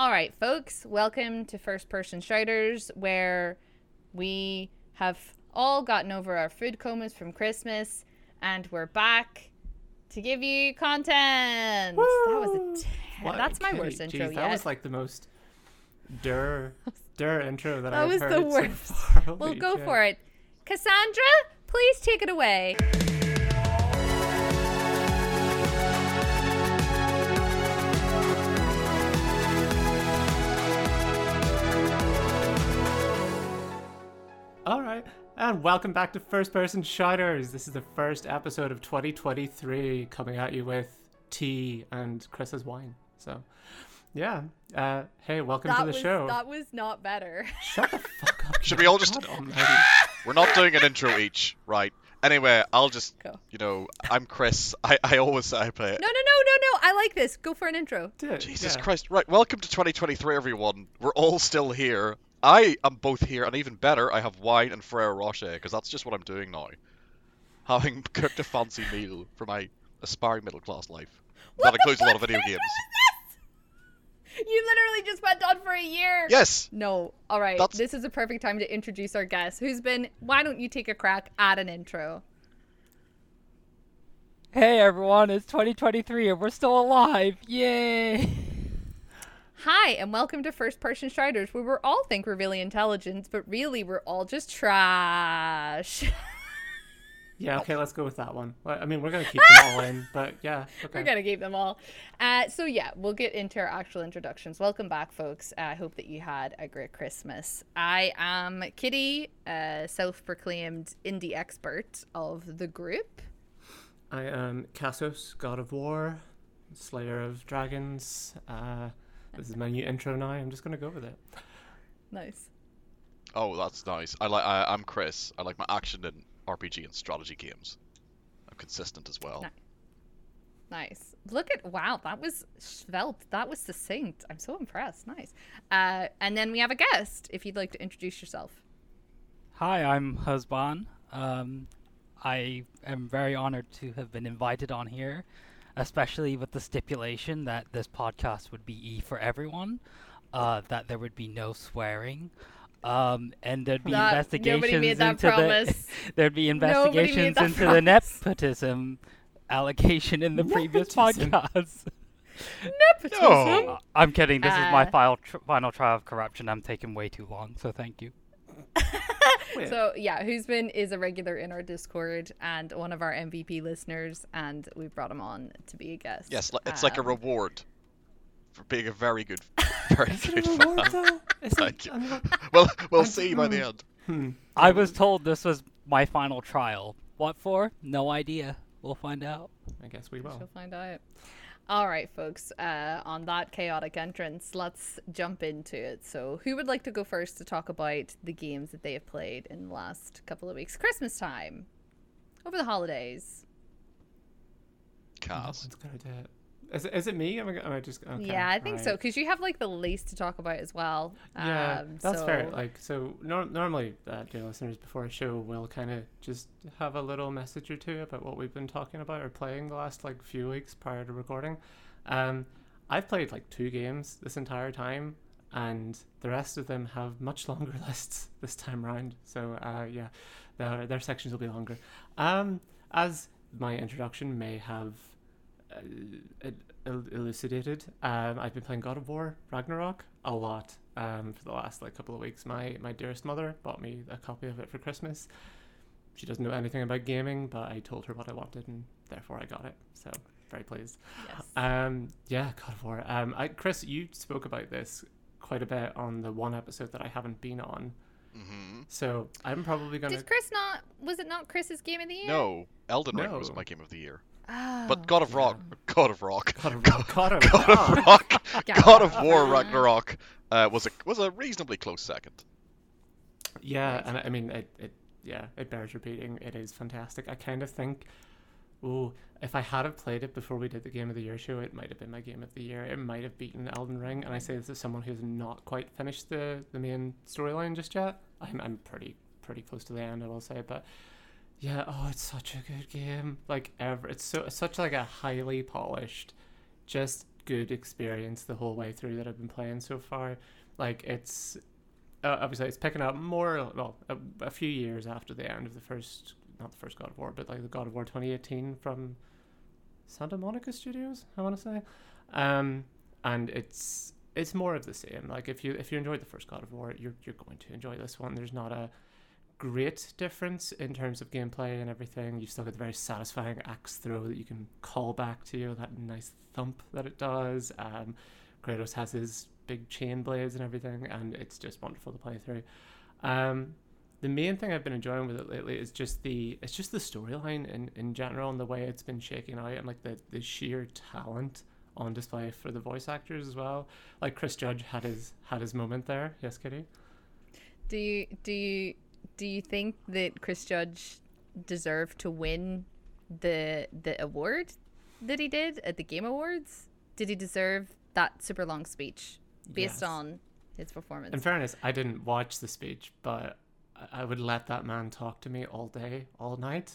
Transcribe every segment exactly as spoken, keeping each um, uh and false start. All right, folks, welcome to First Person Striders, where we have all gotten over our food comas from Christmas, and we're back to give you content. Woo! That was a ten. What? That's my worst intro yet. That was like the most der der intro that, that I've heard. That was the worst. So far. We'll go shit. for it. Cassandra, please take it away. All right, and welcome back to First Person Shouters. This is the first episode of twenty twenty-three, coming at you with tea and Chris's wine. So, yeah. Uh, hey, welcome that to the was, show. That was not better. Shut the fuck up. Should we all just... We're not doing an intro each, right? Anyway, I'll just, go. you know, I'm Chris. I, I always say I play it. No, no, no, no, no. I like this. Go for an intro. Dude, Jesus yeah. Christ. Right, welcome to twenty twenty-three, everyone. We're all still here. I am both here, and even better, I have wine and Ferrero Rocher, because that's just what I'm doing now. Having cooked a fancy meal for my aspiring middle-class life. What that includes a lot of video games. This? You literally just went on for a year! Yes! No, alright, this is a perfect time to introduce our guest, who's been, why don't you take a crack at an intro? Hey everyone, it's twenty twenty-three and we're still alive! Yay! Hi, and welcome to First Person Striders, where we all think we're really intelligent, but really we're all just trash. Yeah, okay, let's go with that one. I mean, we're going to keep them all in, but yeah. Okay. We're going to keep them all. Uh, so yeah, we'll get into our actual introductions. Welcome back, folks. I uh, hope that you had a great Christmas. I am Kitty, a self-proclaimed indie expert of the group. I am Cassos, God of War, Slayer of Dragons, uh... This is my new intro now. I'm just gonna go with it. Nice. Oh, that's nice. I like. I, I'm Chris. I like my action and R P G and strategy games. I'm consistent as well. Nice. Look at wow. That was svelte. That was succinct. I'm so impressed. Nice. Uh, and then we have a guest. If you'd like to introduce yourself. Hi, I'm Husban. Um, I am very honored to have been invited on here. Especially with the stipulation that this podcast would be E for everyone, uh, that there would be no swearing, um, and there'd be that, investigations into promise. the there'd be investigations into promise. the nepotism allegation in the nepotism. previous podcast. Nepotism. No. I'm kidding. This uh, is my final tr- final trial of corruption. I'm taking way too long, so thank you. So yeah, who's been is a regular in our Discord and one of our M V P listeners, and we brought him on to be a guest. Yes, it's um, like a reward for being a very good, very good fan. Thank you. Well, we'll see by the end. Hmm. I was told this was my final trial. What for? No idea. We'll find out. I guess we will. We'll find out. All right, folks. Uh, on that chaotic entrance, let's jump into it. So, who would like to go first to talk about the games that they have played in the last couple of weeks? Christmas time, over the holidays. Cars. No one's gonna do it. Is it, is it me? Am I, am I just? Okay, yeah, I think right. so. Because you have like the least to talk about as well. Yeah, um, that's so... fair. Like, so no- normally, uh, dear listeners, before a show, we'll kind of just have a little message or two about what we've been talking about or playing the last like few weeks prior to recording. Um, I've played like two games this entire time, and the rest of them have much longer lists this time around. So uh, yeah, their their sections will be longer. Um, as my introduction may have. Uh, elucidated. Um, I've been playing God of War Ragnarok a lot um, for the last like couple of weeks. My my dearest mother bought me a copy of it for Christmas. She doesn't know anything about gaming, but I told her what I wanted, and therefore I got it. So very pleased. Yes. Um, yeah, God of War. Um, I, Chris, you spoke about this quite a bit on the one episode that I haven't been on. Mm-hmm. So I'm probably gonna. Did Chris not? Was it not Chris's game of the year? No, Elden Ring no. was my game of the year. Oh, but God of Rock, yeah. God of Rock, God of Rock, God of, God of Rock, God of War Ragnarok uh, was a was a reasonably close second. Yeah, right. And I mean, it, it yeah, it bears repeating. It is fantastic. I kind of think, ooh, if I had have played it before we did the Game of the Year show, it might have been my Game of the Year. It might have beaten Elden Ring. And I say this as someone who's not quite finished the the main storyline just yet. I'm I'm pretty pretty close to the end, I will say, but. Yeah, oh, it's such a good game. Like, ever, it's so it's such like a highly polished, just good experience the whole way through that I've been playing so far. Like, it's uh, obviously it's picking up more, well, a, a few years after the end of the first, not the first God of War, but like the God of War twenty eighteen from Santa Monica Studios, I want to say. Um, and it's it's more of the same. Like, if you if you enjoyed the first God of War, you're you're going to enjoy this one. There's not a great difference in terms of gameplay and everything. You've still got the very satisfying axe throw that you can call back to you, that nice thump that it does. Um, Kratos has his big chain blades and everything, and it's just wonderful to play through. Um, the main thing I've been enjoying with it lately is just the it's just the storyline in, in general, and the way it's been shaking out, and like the, the sheer talent on display for the voice actors as well. Like, Chris Judge had his had his moment there. Yes, Kitty? Do you do you do you think that Chris Judge deserved to win the the award that he did at the Game Awards? Did he deserve that super long speech based yes. on his performance? In fairness, I didn't watch the speech, but I would let that man talk to me all day, all night.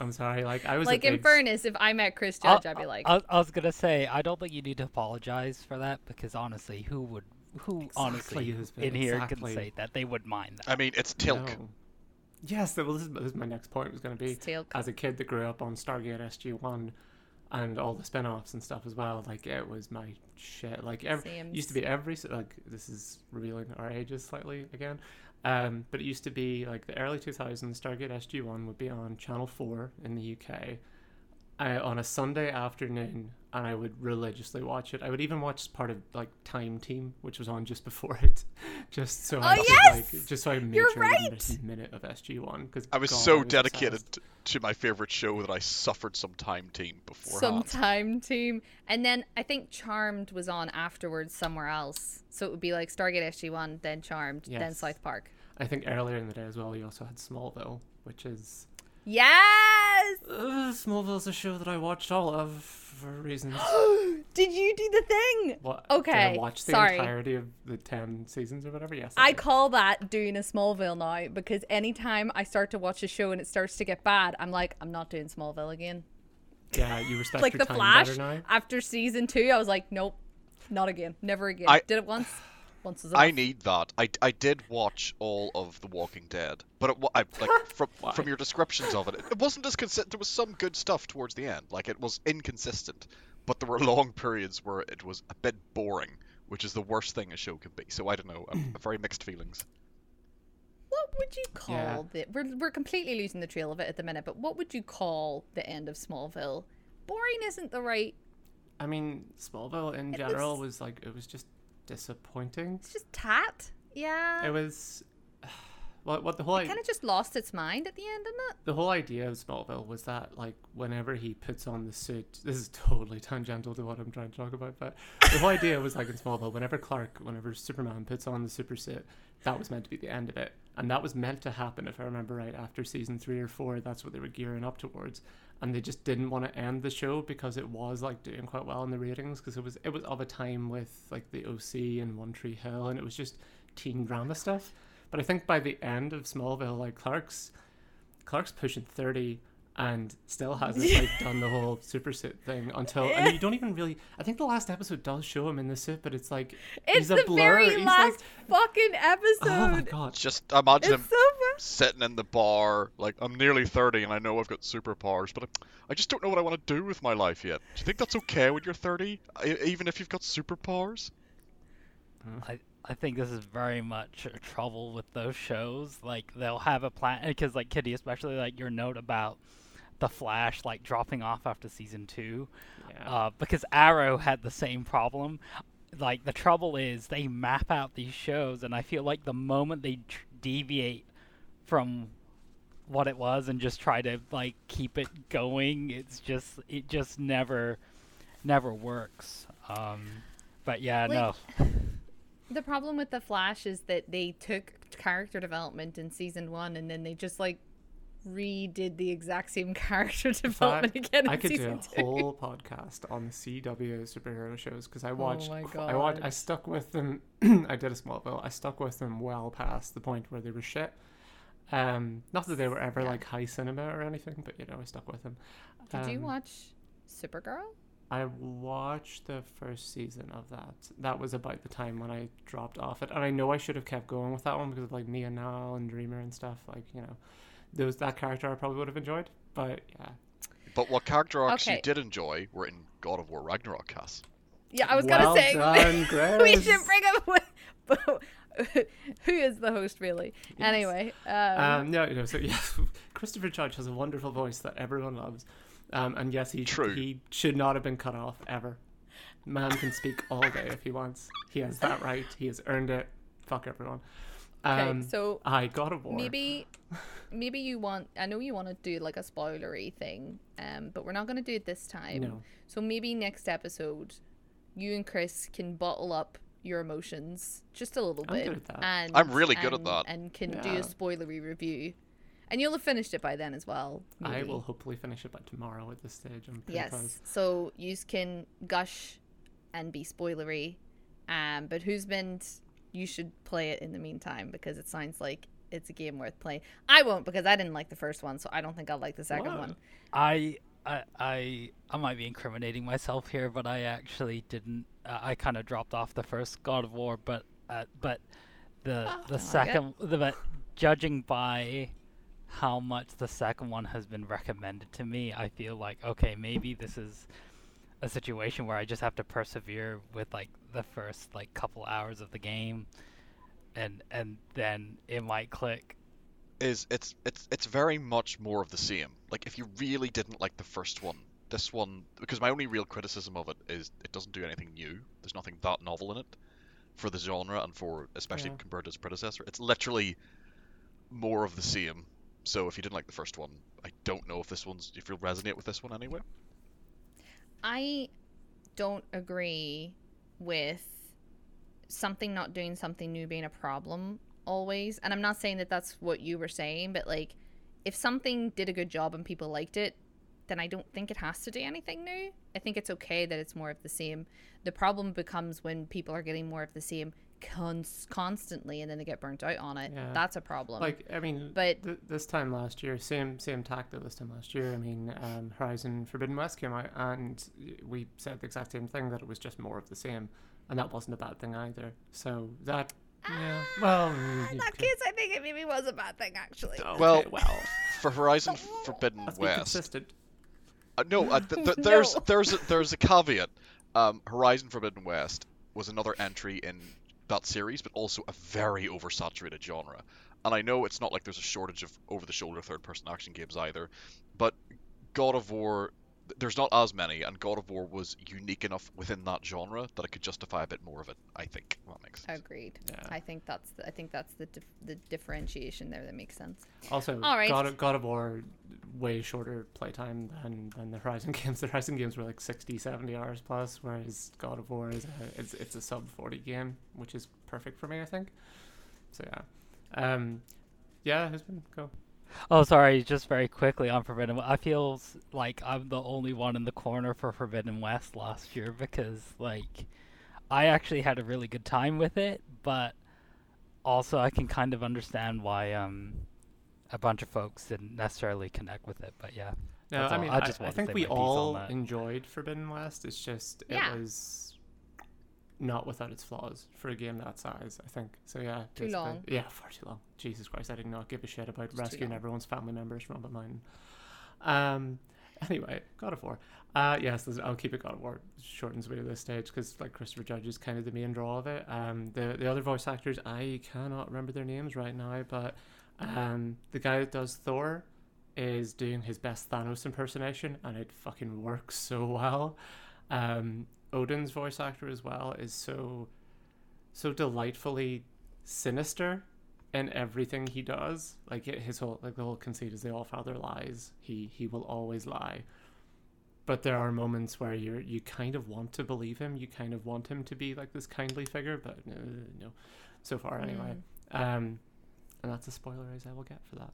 I'm sorry, like, I was like, in big... fairness, if I met Chris Judge, I'll, I'd be like... I, I was gonna say, I don't think you need to apologize for that, because honestly, who would... Who exactly honestly in exactly. here can say that they would mind that? I mean, it's Tilk. No. Yes, well, this is, this is my next point was gonna be, as a kid that grew up on Stargate S G one, and all the spin-offs and stuff as well, like, it was my shit. Like, every, used to be every... Like, this is revealing our ages slightly again. Um, but it used to be, like, the early two thousands, Stargate S G one would be on Channel four in the U K uh, on a Sunday afternoon, and I would religiously watch it. I would even watch part of, like, Time Team, which was on just before it, just so oh, I yes! could, like, just so I made You're sure right! I missed a minute of S G one. Cause I was God, so I was dedicated obsessed. to my favorite show that I suffered some Time Team before. Some Time Team. And then I think Charmed was on afterwards somewhere else. So it would be, like, Stargate S G one, then Charmed, yes. then South Park. I think earlier in the day as well, you also had Smallville, which is... Yes! Uh, Smallville's a show that I watched all of for reasons. Did you do the thing? What? Okay, did I watch the sorry. entirety of the ten seasons or whatever? Yes. I, I call that doing a Smallville now, because anytime I start to watch a show and it starts to get bad, I'm like, I'm not doing Smallville again. Yeah, you respect like your the time Flash, better now? After season two, I was like, nope, not again, never again. I... Did it once. Once I need that. I, I did watch all of The Walking Dead, but it, I, like from from your descriptions of it, it wasn't as consistent. There was some good stuff towards the end, like it was inconsistent, but there were long periods where it was a bit boring, which is the worst thing a show can be. So I don't know. I'm, I'm very mixed feelings. What would you call yeah. the? We're we're completely losing the trail of it at the minute. But what would you call the end of Smallville? Boring isn't the right. I mean, Smallville in it general was... was like it was just. disappointing. It's just tat. Yeah. It was what well, what the whole it kind of just lost its mind at the end, didn't it? The whole idea of Smallville was that, like, whenever he puts on the suit, this is totally tangential to what I'm trying to talk about, but the whole idea was, like, in Smallville, whenever Clark, whenever Superman puts on the super suit, that was meant to be the end of it, and that was meant to happen, if I remember right, after season three or four. That's what they were gearing up towards, and they just didn't want to end the show because it was, like, doing quite well in the ratings, because it was it was of a time with, like, The O C and One Tree Hill, and it was just teen drama stuff. But I think by the end of Smallville, like, Clark's Clark's pushing thirty and still hasn't, like, done the whole super suit thing until, and you don't even really, I think the last episode does show him in the suit, but it's like, it's he's a blur. It's the very he's last like, fucking episode. Oh my God. Just imagine it's him so sitting in the bar, like, I'm nearly thirty and I know I've got superpowers, but I just don't know what I want to do with my life yet. Do you think that's okay when you're thirty, even if you've got superpowers? I I think this is very much trouble with those shows. Like, they'll have a plan, because, like, Kitty, especially, like, your note about The Flash, like, dropping off after season two, yeah. uh, because Arrow had the same problem. Like, the trouble is they map out these shows, and I feel like the moment they tr- deviate from what it was and just try to, like, keep it going, it's just it just never never works. Um, but yeah, like, no. The problem with The Flash is that they took character development in season one, and then they just, like, redid the exact same character development again. I could do a two. whole podcast on C W superhero shows, because I watched. Oh my God. I watched. I stuck with them. I did a Smallville. I stuck with them well past the point where they were shit. Um, not that they were ever yeah. like high cinema or anything, but, you know, I stuck with them. Um, did you watch Supergirl? I watched the first season of that. That was about the time when I dropped off it. And I know I should have kept going with that one because of like Mia Nile and Dreamer and stuff. Like, you know, those that character I probably would have enjoyed. But yeah. But what character arcs okay. you did enjoy were in God of War Ragnarok, Cass. Yeah, I was well gonna say done, we should bring up who is the host really. Yes. Anyway, um, um no, no, so yeah, Christopher Judge has a wonderful voice that everyone loves. Um, and yes, he True. he should not have been cut off ever. Man can speak all day if he wants. He has that right. He has earned it. Fuck everyone. Um, okay, so I got a war. Maybe, maybe you want. I know you want to do like a spoilery thing, um, but we're not going to do it this time. No. So maybe next episode, you and Chris can bottle up your emotions just a little I'm bit. Good at that. And I'm really good and, at that. And can yeah. do a spoilery review. And you'll have finished it by then as well. Maybe. I will hopefully finish it by tomorrow at this stage. I'm yes. Close. So you can gush and be spoilery. Um, but who's been... T- you should play it in the meantime because it sounds like it's a game worth playing. I won't because I didn't like the first one, so I don't think I'll like the second what? one. I, I I I might be incriminating myself here, but I actually didn't. Uh, I kind of dropped off the first God of War, but uh, but the oh, the second, the, but judging by how much the second one has been recommended to me, I feel like, okay, maybe this is a situation where I just have to persevere with like the first like couple hours of the game, and and then it might click. Is it's it's it's very much more of the same. Like if you really didn't like the first one, this one, because my only real criticism of it is it doesn't do anything new. There's nothing that novel in it for the genre and for especially yeah. compared to its predecessor. It's literally more of the same. So if you didn't like the first one, I don't know if this one's if you'll resonate with this one anyway. I don't agree with something not doing something new being a problem always. And I'm not saying that that's what you were saying, but like if something did a good job and people liked it, then I don't think it has to do anything new. I think it's okay that it's more of the same. The problem becomes when people are getting more of the same cons- constantly and then they get burnt out on it. Yeah. That's a problem. Like, I mean, but th- this time last year, same same tactic this time last year. I mean, um, Horizon Forbidden West came out and we said the exact same thing, that it was just more of the same. And that wasn't a bad thing either. So that, ah, yeah, well. In that case, I think it maybe was a bad thing, actually. Okay, well, well, for Horizon Forbidden Let's West. Be consistent. Uh, no, uh, th- th- there's, no, there's a, there's a caveat. Um, Horizon Forbidden West was another entry in that series, but also a very oversaturated genre. And I know it's not like there's a shortage of over-the-shoulder third-person action games either, but God of War, there's not as many, and God of War was unique enough within that genre that it could justify a bit more of it, I think. That makes sense. Agreed. Yeah. I think that's the, I think that's the dif- the differentiation there that makes sense. Also, All right. God, of, God of War, way shorter playtime than, than the Horizon games. The Horizon games were like sixty, seventy hours plus, whereas God of War is a, it's, it's a sub forty game, which is perfect for me, I think. So yeah. Um, yeah, husband, go. Oh, sorry, just very quickly on Forbidden West. I feel like I'm the only one in the corner for Forbidden West last year because, like, I actually had a really good time with it, but also I can kind of understand why um, a bunch of folks didn't necessarily connect with it, but yeah. No, I all. mean, I, just I, I think we all enjoyed Forbidden West. It's just, yeah. it was not without its flaws for a game that size, I think. So yeah, too long. Yeah, far too long. Jesus Christ, I did not give a shit about it's rescuing everyone's family members from up at mine. Um, anyway, God of War. Uh, yes, I'll keep it God of War short and sweet at this stage because like Christopher Judge is kind of the main draw of it. Um, the the other voice actors, I cannot remember their names right now, but um, the guy that does Thor is doing his best Thanos impersonation, and it fucking works so well. Um. Odin's voice actor as well is so so delightfully sinister in everything he does. Like his whole like the whole conceit is the Allfather lies. He he will always lie. But there are moments where you you kind of want to believe him. You kind of want him to be like this kindly figure, but no, no, so far anyway. Yeah. Um, and that's a spoiler as I will get for that.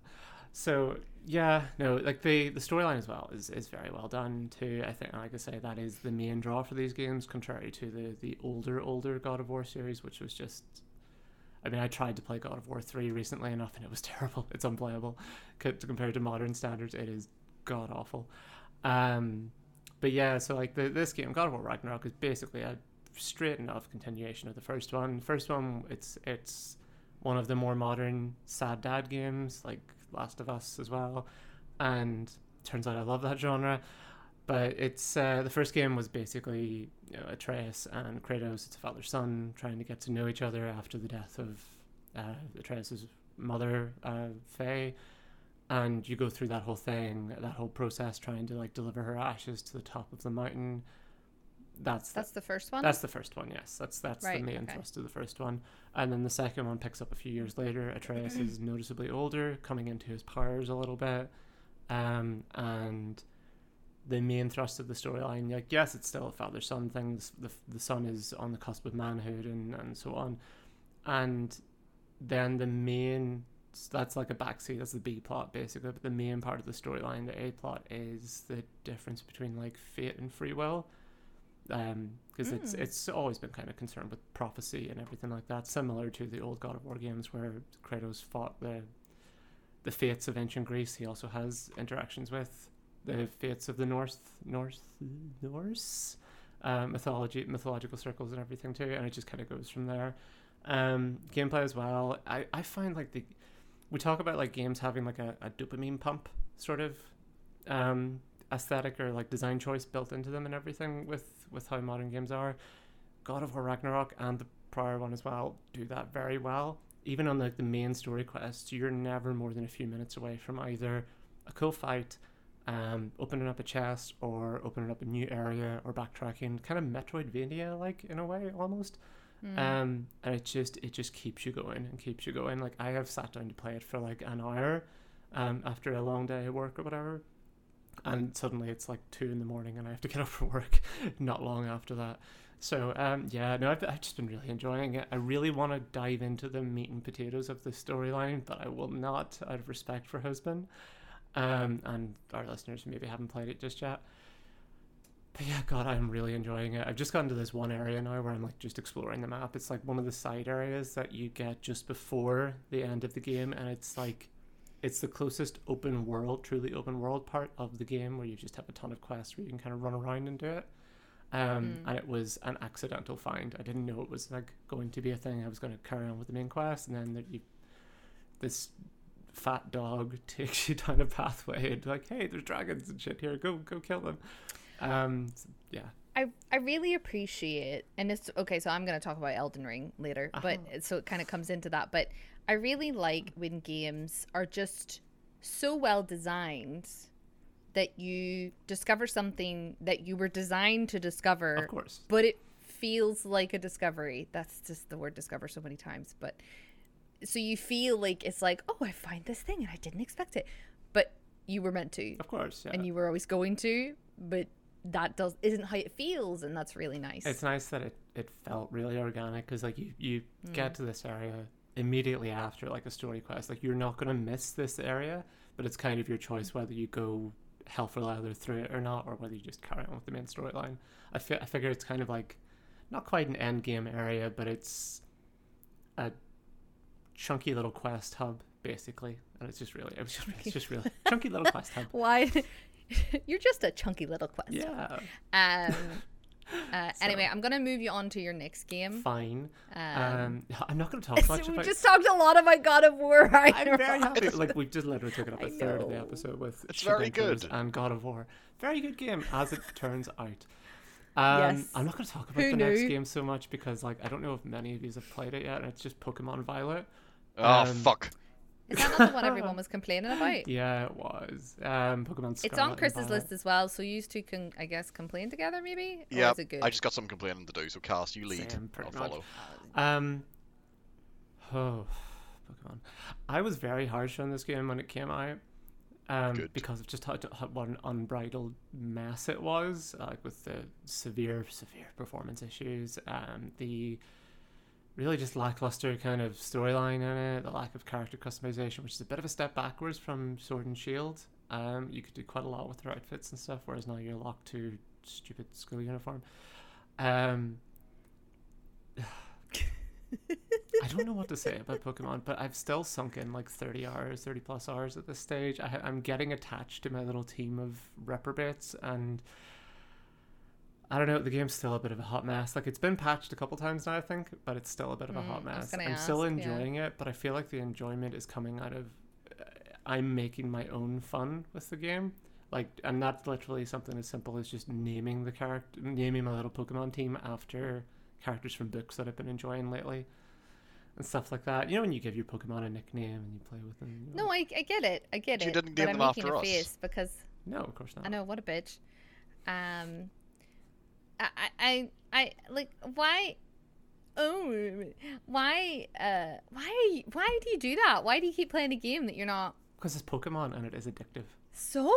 So yeah, no, like the, the storyline as well is, is very well done too. I think, like I say, that is the main draw for these games, contrary to the, the older, older God of War series, which was just, I mean, I tried to play God of War three recently enough and it was terrible. It's unplayable. Compared to modern standards, it is god awful. Um, But yeah, so like the, this game, God of War Ragnarok, is basically a straight enough continuation of the first one. The first one, it's it's one of the more modern sad dad games, like Last of Us as well. And turns out I love that genre. But it's uh, the first game was basically, you know, Atreus and Kratos, it's a father-son, trying to get to know each other after the death of uh, Atreus' mother, uh, Faye. And you go through that whole thing, that whole process, trying to like deliver her ashes to the top of the mountain. That's that's the, the first one. That's the first one. Yes, that's that's right, the main okay. thrust of the first one. And then the second one picks up a few years later. Atreus is noticeably older, coming into his powers a little bit, um, and the main thrust of the storyline, like yes, it's still a father-son thing. The the son is on the cusp of manhood and and so on, and then the main. So that's like a backseat, that's the B plot basically, but the main part of the storyline, the A plot, is the difference between like fate and free will, um because mm. it's it's always been kind of concerned with prophecy and everything like that, similar to the old God of War games where Kratos fought the the fates of ancient Greece. He also has interactions with the fates of the North North Norse uh, mythology mythological circles and everything too, and it just kind of goes from there. Um gameplay as well, I I find like the we talk about like games having like a, a dopamine pump sort of um, aesthetic or like design choice built into them and everything with, with how modern games are. God of War Ragnarok and the prior one as well do that very well. Even on like the main story quests, you're never more than a few minutes away from either a cool fight, um, opening up a chest, or opening up a new area, or backtracking. Kind of Metroidvania like in a way almost. Mm. Um, and it just it just keeps you going and keeps you going. Like I have sat down to play it for like an hour um, after a long day at work or whatever, and suddenly it's like two in the morning and I have to get up for work not long after that. So um, yeah, no, I've, I've just been really enjoying it. I really want to dive into the meat and potatoes of the storyline, but I will not, out of respect for husband um, and our listeners who maybe haven't played it just yet. But yeah, God, I'm really enjoying it. I've just gotten to this one area now where I'm like just exploring the map. It's like one of the side areas that you get just before the end of the game, and it's like it's the closest open world, truly open world part of the game where you just have a ton of quests where you can kind of run around and do it. Um, mm. And it was an accidental find. I didn't know it was like going to be a thing. I was going to carry on with the main quest, and then the, this fat dog takes you down a pathway and like, hey, there's dragons and shit here. Go, go kill them. Um, yeah. I, I really appreciate, and it's okay, so I'm going to talk about Elden Ring later, uh-huh. but so it kind of comes into that, but I really like when games are just so well designed that you discover something that you were designed to discover, of course, but it feels like a discovery. That's just the word discover so many times, but so you feel like it's like, oh, I find this thing and I didn't expect it, but you were meant to, of course, yeah. and you were always going to, but that does isn't how it feels, and that's really nice. It's nice that it it felt really organic, because like you you mm. get to this area immediately after like a story quest, like you're not going to miss this area, but it's kind of your choice whether you go hell for leather through it or not, or whether you just carry on with the main storyline. I, fi- I figure it's kind of like not quite an end game area, but it's a chunky little quest hub basically, and it's just really it was just, it's just really chunky little quest hub. Why? You're just a chunky little quest. Yeah. Um, uh, anyway, I'm going to move you on to your next game. Fine. Um, um, I'm not going to talk much we about... We just talked a lot about God of War. Right? I'm very happy. Like, we just literally took it up a third of the episode with... It's very good. ...and God of War. Very good game, as it turns out. Um, yes. I'm not going to talk about Who the knew? next game so much because, like, I don't know if many of you have played it yet, and it's just Pokemon Violet. Um, oh, fuck. Is that not the one everyone was complaining about? Yeah, it was. Um, Pokemon Scarlet. It's on Chris's list as well, so you two can, I guess, complain together maybe? Yeah, I just got some complaining to do, so Cass, you lead. Same, I'll much. follow. Um, oh, Pokemon. I was very harsh on this game when it came out um, Good. because of just how, how what an unbridled mess it was, like with the severe, severe performance issues, um, the... really just lackluster kind of storyline in it, the lack of character customization, which is a bit of a step backwards from Sword and Shield. Um, you could do quite a lot with their outfits and stuff, whereas now you're locked to stupid school uniform. Um, I don't know what to say about Pokemon, but I've still sunk in like thirty hours, thirty plus hours at this stage. I, I'm getting attached to my little team of reprobates, and I don't know, the game's still a bit of a hot mess. Like, it's been patched a couple times now, I think, but it's still a bit of a mm, hot mess. I'm ask, still enjoying yeah. it, but I feel like the enjoyment is coming out of uh, I'm making my own fun with the game. Like, and that's literally something as simple as just naming the character, naming my little Pokemon team after characters from books that I've been enjoying lately and stuff like that. You know, when you give your Pokemon a nickname and you play with them. You know? No, I, I get it. I get but it. You didn't name them after us. I'm making a face because. No, of course not. I know, what a bitch. Um. I, I, I, like, why, oh, why, uh, why, why do you do that? Why do you keep playing a game that you're not? Because it's Pokemon and it is addictive. So?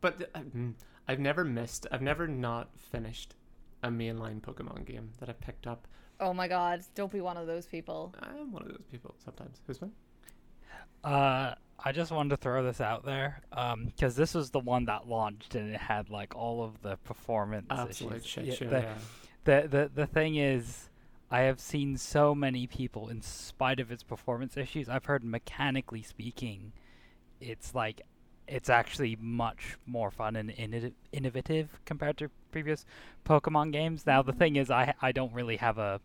But um, I've never missed, I've never not finished a mainline Pokemon game that I picked up. Oh my God, don't be one of those people. I'm one of those people sometimes. Who's mine? Uh, I just wanted to throw this out there because um, this was the one that launched and it had like all of the performance Absolute issues. Shit, yeah, the, yeah. the the the thing is, I have seen so many people, in spite of its performance issues, I've heard mechanically speaking, it's like it's actually much more fun and in- innovative compared to previous Pokemon games. Now the thing is, I I don't really have a,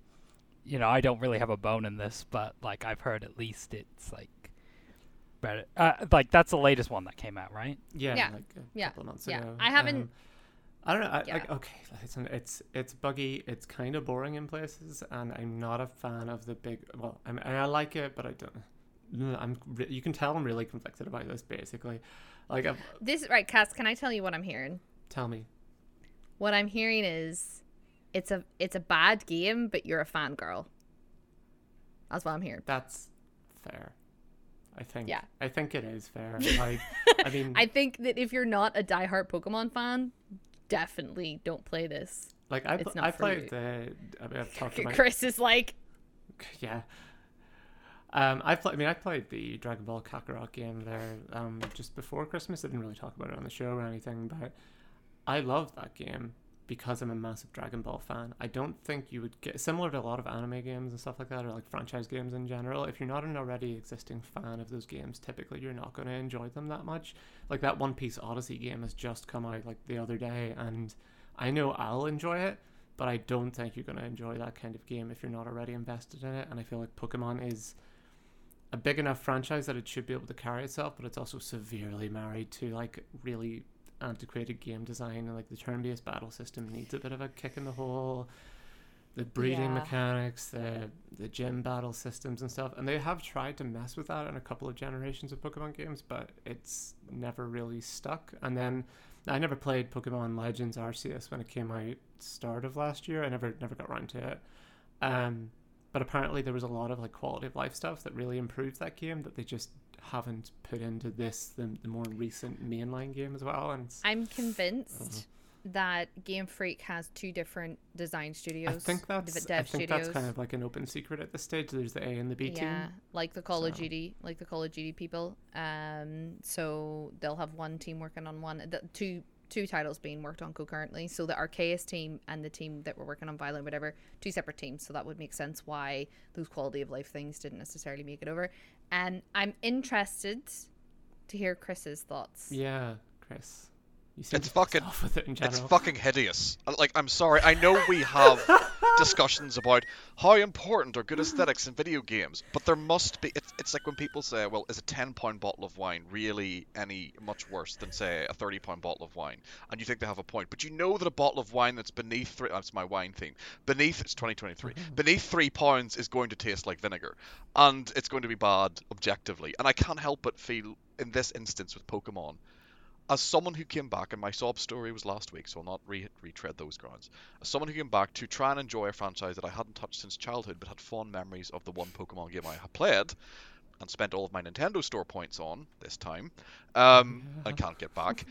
you know, I don't really have a bone in this, but like I've heard at least it's like. Uh, like that's the latest one that came out, right? Yeah, yeah. Like a yeah. couple of months yeah. ago. I haven't. Um, I don't know. I, yeah. Like, okay, it's it's it's buggy. It's kind of boring in places, and I'm not a fan of the big. Well, I mean, I like it, but I don't. I'm. You can tell I'm really conflicted about this. Basically, like I've, this. Right, Cass. Can I tell you what I'm hearing? Tell me. What I'm hearing is, it's a it's a bad game, but you're a fangirl. That's what I'm hearing. That's fair. I think yeah. I think it is fair. Like, I mean, I think that if you're not a diehard Pokemon fan, definitely don't play this. Like I, pl- I played you. the. I mean, I've talked about. Chris is like. Yeah. Um, I play. I mean, I played the Dragon Ball Kakarot game there. Um, just before Christmas, I didn't really talk about it on the show or anything, but I loved that game because I'm a massive Dragon Ball fan. I don't think you would get, similar to a lot of anime games and stuff like that, or like franchise games in general, if you're not an already existing fan of those games, typically you're not going to enjoy them that much. Like that One Piece Odyssey game has just come out like the other day, and I know I'll enjoy it, but I don't think you're going to enjoy that kind of game if you're not already invested in it. And I feel like Pokemon is a big enough franchise that it should be able to carry itself, but it's also severely married to like really antiquated game design, and like the turn-based battle system needs a bit of a kick in the hole, the breeding yeah. mechanics, the the gym battle systems and stuff, and they have tried to mess with that in a couple of generations of Pokemon games, but it's never really stuck. And then I never played Pokemon Legends Arceus when it came out start of last year. I never never got around to it, um but apparently there was a lot of like quality of life stuff that really improved that game that they just haven't put into this the, the more recent mainline game as well. And I'm convinced that Game Freak has two different design studios. I think that's dev I think studios. That's kind of like an open secret at this stage. There's the A and the B yeah, team. Yeah, like the Call so. of Duty, like the Call of Duty people. Um, so they'll have one team working on one, the, two two titles being worked on concurrently. So the Arceus team and the team that were working on Violent whatever, two separate teams. So that would make sense why those quality of life things didn't necessarily make it over. And I'm interested to hear Chris's thoughts. Yeah, Chris. You it's fucking with it in it's fucking hideous. Like, I'm sorry. I know we have discussions about how important are good aesthetics in video games, but there must be. It's, it's like when people say, well, is a ten pound bottle of wine really any much worse than, say, a thirty pound bottle of wine? And you think they have a point. But you know that a bottle of wine that's beneath three. That's my wine theme. Beneath, it's twenty twenty-three. Mm-hmm. Beneath three pounds is going to taste like vinegar. And it's going to be bad objectively. And I can't help but feel, in this instance with Pokemon, as someone who came back, and my sob story was last week, so I'll not re- retread those grounds. As someone who came back to try and enjoy a franchise that I hadn't touched since childhood, but had fond memories of the one Pokemon game I had played, and spent all of my Nintendo Store points on this time, um, yeah. I can't get back.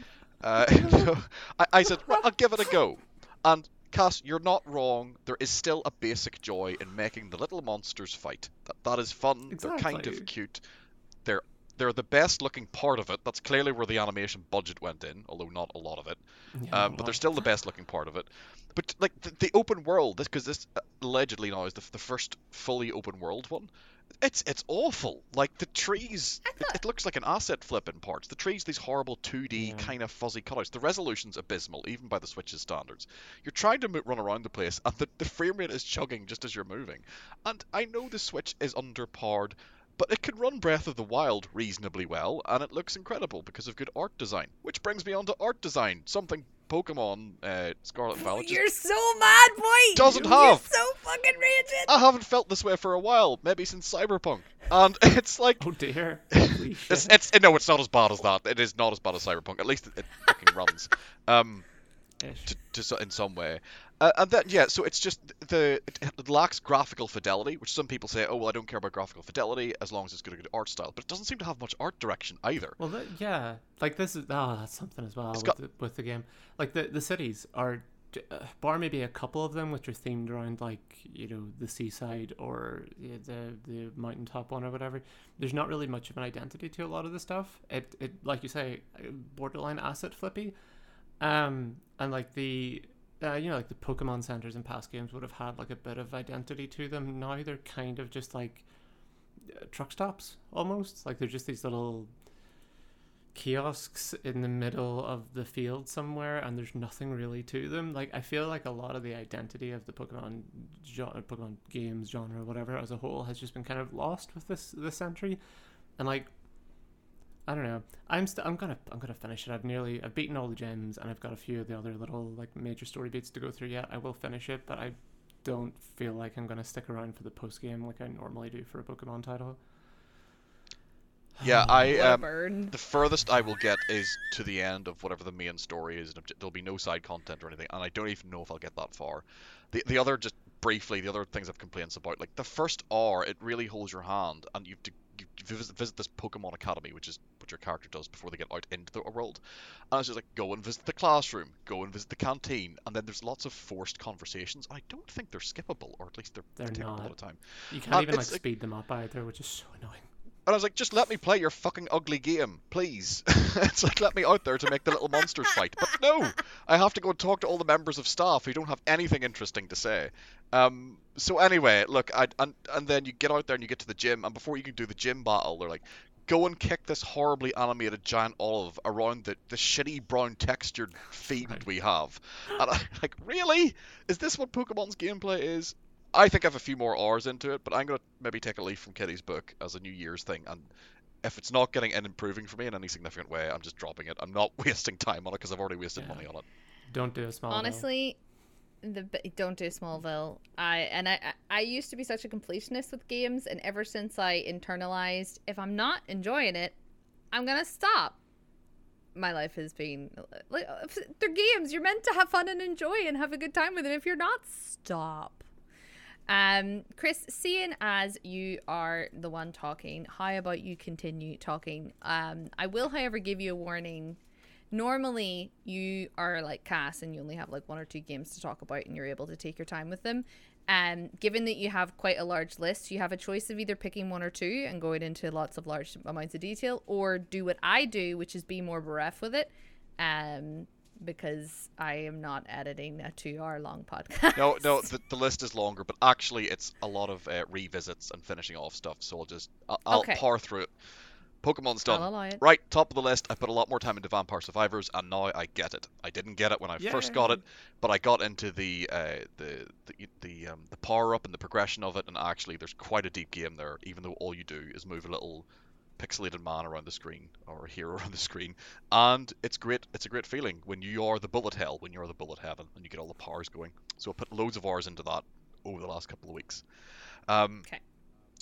uh, so I, I said, well, I'll give it a go. And Cass, you're not wrong. There is still a basic joy in making the little monsters fight. That that is fun. Exactly. They're kind of cute. They're They're the best looking part of it. That's clearly where the animation budget went in, although not a lot of it. Yeah, um, but they're still the best looking part of it. But like the, the open world, this because this allegedly now is the, the first fully open world one, It's it's awful. Like, the trees, it, it looks like an asset flip in parts. The trees, these horrible two D yeah. kind of fuzzy colours. The resolution's abysmal, even by the Switch's standards. You're trying to mo- run around the place, and the, the frame rate is chugging just as you're moving. And I know the Switch is underpowered, but it can run Breath of the Wild reasonably well, and it looks incredible because of good art design. Which brings me on to art design, something Pokemon uh, Scarlet and Violet. You're so mad, boy! Doesn't have! You're so fucking raging! I haven't felt this way for a while, maybe since Cyberpunk. And it's like... Oh dear. it's, it's, no, it's not as bad as that. It is not as bad as Cyberpunk. At least it, it fucking runs. Um, to, to, in some way. Uh, and then, yeah, so it's just, the it, it lacks graphical fidelity, which some people say, oh, well, I don't care about graphical fidelity as long as it's got a good art style. But it doesn't seem to have much art direction either. Well, the, yeah, like this is, oh, that's something as well with, got... the, with the game. Like, the, the cities are, uh, bar maybe a couple of them, which are themed around, like, you know, the seaside or you know, the the mountaintop one or whatever. There's not really much of an identity to a lot of the stuff. It, it like you say, borderline asset flippy. Um, and, like, the... Uh, you know, like the Pokemon centers in past games would have had like a bit of identity to them. Now they're kind of just like uh, truck stops almost. Like they're just these little kiosks in the middle of the field somewhere, and there's nothing really to them. Like I feel like a lot of the identity of the Pokemon, genre, Pokemon games genre, whatever as a whole, has just been kind of lost with this this century, and like. I don't know. I'm st- I'm gonna I'm gonna finish it. I've nearly I've beaten all the gems, and I've got a few of the other little like major story beats to go through yet. I will finish it, but I don't feel like I'm gonna stick around for the post game like I normally do for a Pokemon title. Yeah, I um, the furthest I will get is to the end of whatever the main story is, and there'll be no side content or anything, and I don't even know if I'll get that far. The the other just briefly the other things I've complaints about, like the first hour, it really holds your hand, and you've. De- You visit, visit this Pokemon Academy, which is what your character does before they get out into the world. And it's just like, go and visit the classroom, go and visit the canteen, and then there's lots of forced conversations. I don't think they're skippable, or at least they're, they're taking a lot of time. You can't and even like speed like, them up either, which is so annoying. And I was like, just let me play your fucking ugly game, please. It's like, let me out there to make the little monsters fight. But no, I have to go and talk to all the members of staff who don't have anything interesting to say. Um, so anyway, look, I, and, and then you get out there and you get to the gym, and before you can do the gym battle, they're like, go and kick this horribly animated giant olive around the, the shitty brown textured fiend right. we have. And I'm like, really? Is this what Pokemon's gameplay is? I think I have a few more hours into it, but I'm going to maybe take a leaf from Kitty's book as a New Year's thing, and if it's not getting and improving for me in any significant way, I'm just dropping it. I'm not wasting time on it because I've already wasted yeah. money on it. Don't do a Smallville. Honestly, the don't do Smallville. I and I, I used to be such a completionist with games, and ever since I internalized, if I'm not enjoying it, I'm going to stop. My life has been... Like, they're games. You're meant to have fun and enjoy and have a good time with it. If you're not, stop. Um, Chris, seeing as you are the one talking, how about you continue talking? Um, I will, however, give you a warning. Normally, you are like Cass and you only have like one or two games to talk about and you're able to take your time with them. Um, given that you have quite a large list, you have a choice of either picking one or two and going into lots of large amounts of detail, or do what I do, which is be more bereft with it. Um... Because I am not editing a two-hour-long podcast. No, no, the, the list is longer, but actually it's a lot of uh, revisits and finishing off stuff. So I'll just, I'll, I'll okay. power through it. Pokemon's done. Right, top of the list. I put a lot more time into Vampire Survivors, and now I get it. I didn't get it when I Yay. first got it, but I got into the uh, the the the, um, the power up and the progression of it, and actually there's quite a deep game there. Even though all you do is move a little pixelated man around the screen, or a hero around the screen, and it's great. It's a great feeling when you are the bullet hell, when you're the bullet heaven, and you get all the powers going. So I put loads of hours into that over the last couple of weeks. Um, okay.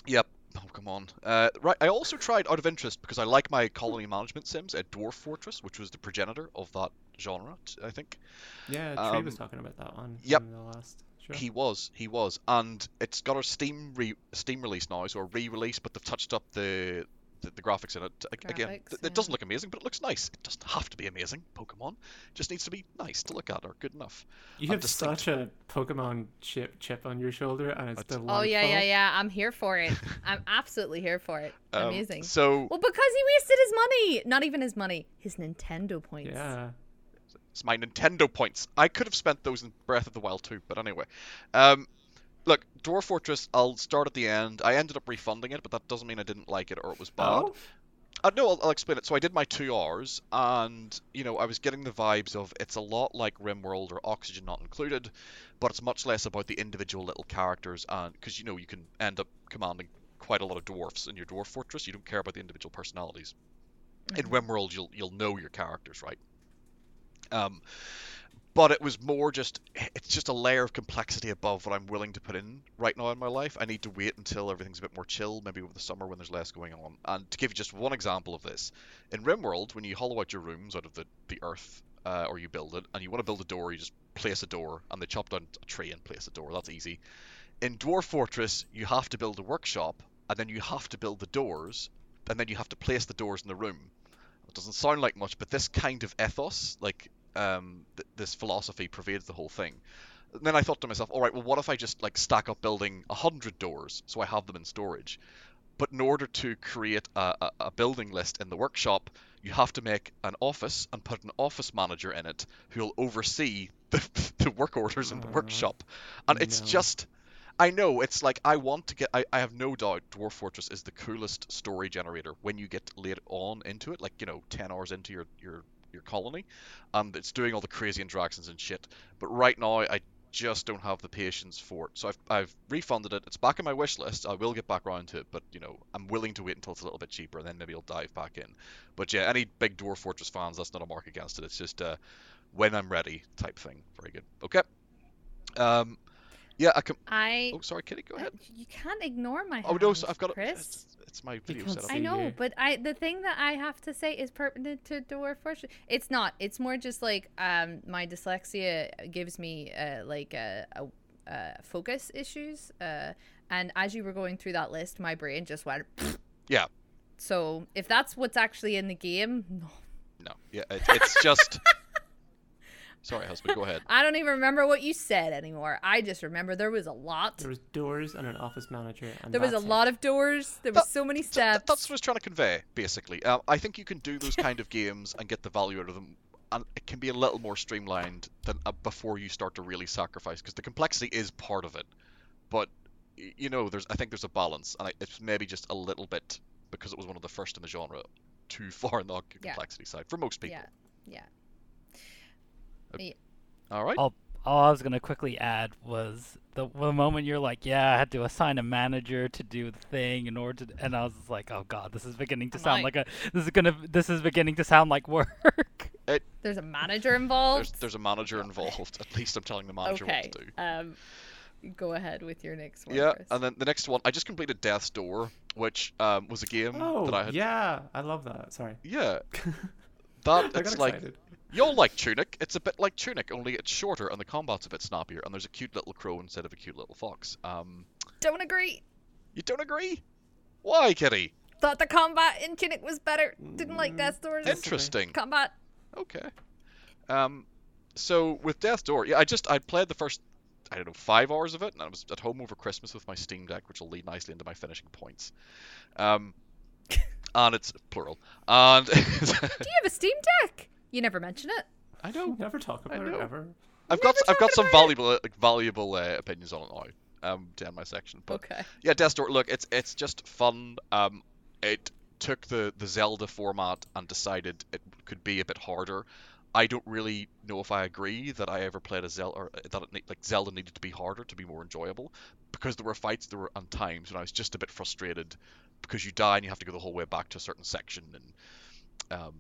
Yep. Oh, come on. Uh, right. I also tried, out of interest, because I like my colony management sims, a Dwarf Fortress, which was the progenitor of that genre, I think. Yeah, Trey um, was talking about that one. Yep. In the last... Sure. He was, he was, and it's got a Steam re- Steam release now, so a re-release, but they've touched up the. The, the graphics in it again. Graphics, th- it yeah. doesn't look amazing, but it looks nice. It doesn't have to be amazing. Pokemon just needs to be nice to look at, or good enough. You have distinct... such a Pokemon chip chip on your shoulder, and it's delightful. Oh yeah, yeah, yeah! I'm here for it. I'm absolutely here for it. Um, amazing. So well, because he wasted his money. Not even his money. His Nintendo points. Yeah. It's my Nintendo points. I could have spent those in Breath of the Wild too, but anyway. Um, Look, Dwarf Fortress, I'll start at the end. I ended up refunding it, but that doesn't mean I didn't like it or it was bad. Oh? Uh, no, I'll, I'll explain it. So I did my two hours, and, you know, I was getting the vibes of it's a lot like RimWorld or Oxygen Not Included, but it's much less about the individual little characters, and because, you know, you can end up commanding quite a lot of dwarfs in your Dwarf Fortress. You don't care about the individual personalities. Mm-hmm. In RimWorld, you'll, you'll know your characters, right? Um... But it was more just, it's just a layer of complexity above what I'm willing to put in right now in my life. I need to wait until everything's a bit more chill, maybe over the summer when there's less going on. And to give you just one example of this, in RimWorld, when you hollow out your rooms out of the, the earth, uh, or you build it, and you want to build a door, you just place a door, and they chop down a tree and place a door. That's easy. In Dwarf Fortress, you have to build a workshop, and then you have to build the doors, and then you have to place the doors in the room. It doesn't sound like much, but this kind of ethos, like... Um, th- this philosophy pervades the whole thing. And then I thought to myself, all right, well, what if I just like stack up building a hundred doors so I have them in storage? But in order to create a, a, a building list in the workshop, you have to make an office and put an office manager in it who'll oversee the, the work orders in the uh, workshop. And no. It's just, I know, it's like I want to get, I, I have no doubt Dwarf Fortress is the coolest story generator when you get later on into it, like, you know, ten hours into your, your your colony, and it's doing all the crazy interactions and shit, but right now I just don't have the patience for it. So I've, I've refunded it. It's back in my wish list. I will get back around to it, but you know, I'm willing to wait until it's a little bit cheaper, and then maybe I'll dive back in. But yeah, any big Dwarf Fortress fans, that's not a mark against it. It's just uh, when I'm ready type thing. Very good. Okay. Um, yeah, I can. I... Oh, sorry, Kitty, go ahead. Uh, you can't ignore my. Oh hands, no, so I've got Chris. It's, it's my video setup. I know, you. but I the thing that I have to say is pertinent to Dwarf Fortress. It's not. It's more just like um my dyslexia gives me uh like a uh, uh, uh, focus issues. Uh, and as you were going through that list, my brain just went. Yeah. So if that's what's actually in the game, no. No. Yeah, it, it's just. Sorry, husband, go ahead. I don't even remember what you said anymore. I just remember there was a lot. There was doors and an office manager. And there was a it. lot of doors. There that, was so many steps. That, that's what I was trying to convey, basically. Um, I think you can do those kind of games and get the value out of them. And it can be a little more streamlined than uh, before you start to really sacrifice, because the complexity is part of it. But, you know, there's I think there's a balance. And I, it's maybe just a little bit, because it was one of the first in the genre, too far on the complexity yeah. side for most people. Yeah, yeah. Okay. All right. All, all I was going to quickly add was the, the moment you're like, yeah, I had to assign a manager to do the thing in order to, and I was just like, oh god, this is beginning to I'm sound like, like a this is going to this is beginning to sound like work. It, there's a manager involved. There's, there's a manager involved. At least I'm telling the manager okay. what to do. Um go ahead with your next one. Yeah, Chris. And then the next one, I just completed Death's Door, which um was a game oh, that I had yeah, I love that. Sorry. Yeah. That it's like excited. You'll like Tunic. It's a bit like Tunic, only it's shorter and the combat's a bit snappier, and there's a cute little crow instead of a cute little fox. Um, don't agree. You don't agree? Why, Kitty? Thought the combat in Tunic was better. Didn't like Death's Door. Interesting. Combat. Okay. Um, so with Death's Door, yeah, I just I played the first I don't know five hours of it, and I was at home over Christmas with my Steam Deck, which will lead nicely into my finishing points. Um, and it's plural. And do you have a Steam Deck? You never mention it. I know. Never talk about it ever. I've got I've got some valuable like, valuable uh, opinions on it now, um, down my section. But okay. Yeah, Death's Door. Look, it's it's just fun. Um, it took the the Zelda format and decided it could be a bit harder. I don't really know if I agree that I ever played a Zelda or that it, like Zelda needed to be harder to be more enjoyable, because there were fights there were on times when I was just a bit frustrated because you die and you have to go the whole way back to a certain section and um.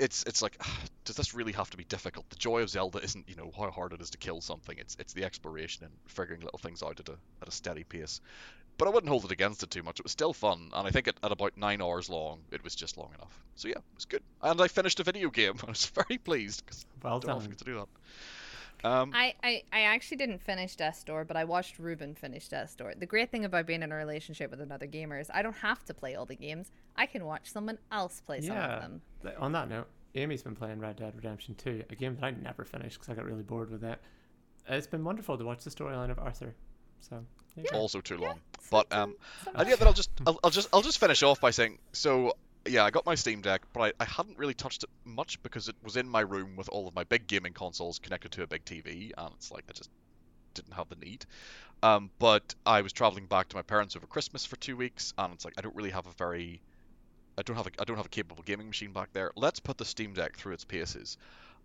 It's it's like, does this really have to be difficult? The joy of Zelda isn't, you know, how hard it is to kill something. It's it's the exploration and figuring little things out at a at a steady pace. But I wouldn't hold it against it too much. It was still fun, and I think it, at about nine hours long, it was just long enough. So yeah, it was good. And I finished a video game. I was very pleased because well I don't often get to do that. Um, I, I, I actually didn't finish Death's Door, but I watched Ruben finish Death's Door. The great thing about being in a relationship with another gamer is I don't have to play all the games. I can watch someone else play some yeah. of them. On that note, Amy's been playing Red Dead Redemption two, a game that I never finished because I got really bored with it. It's been wonderful to watch the storyline of Arthur. So yeah. Also too long, yeah, but um, and yeah, then I'll just I'll, I'll just I'll just finish off by saying so. Yeah, I got my Steam Deck, but I, I hadn't really touched it much because it was in my room with all of my big gaming consoles connected to a big T V, and it's like I just didn't have the need. Um, but I was traveling back to my parents over Christmas for two weeks, and it's like I don't really have a very, I don't have a, I don't have a capable gaming machine back there. Let's put the Steam Deck through its paces,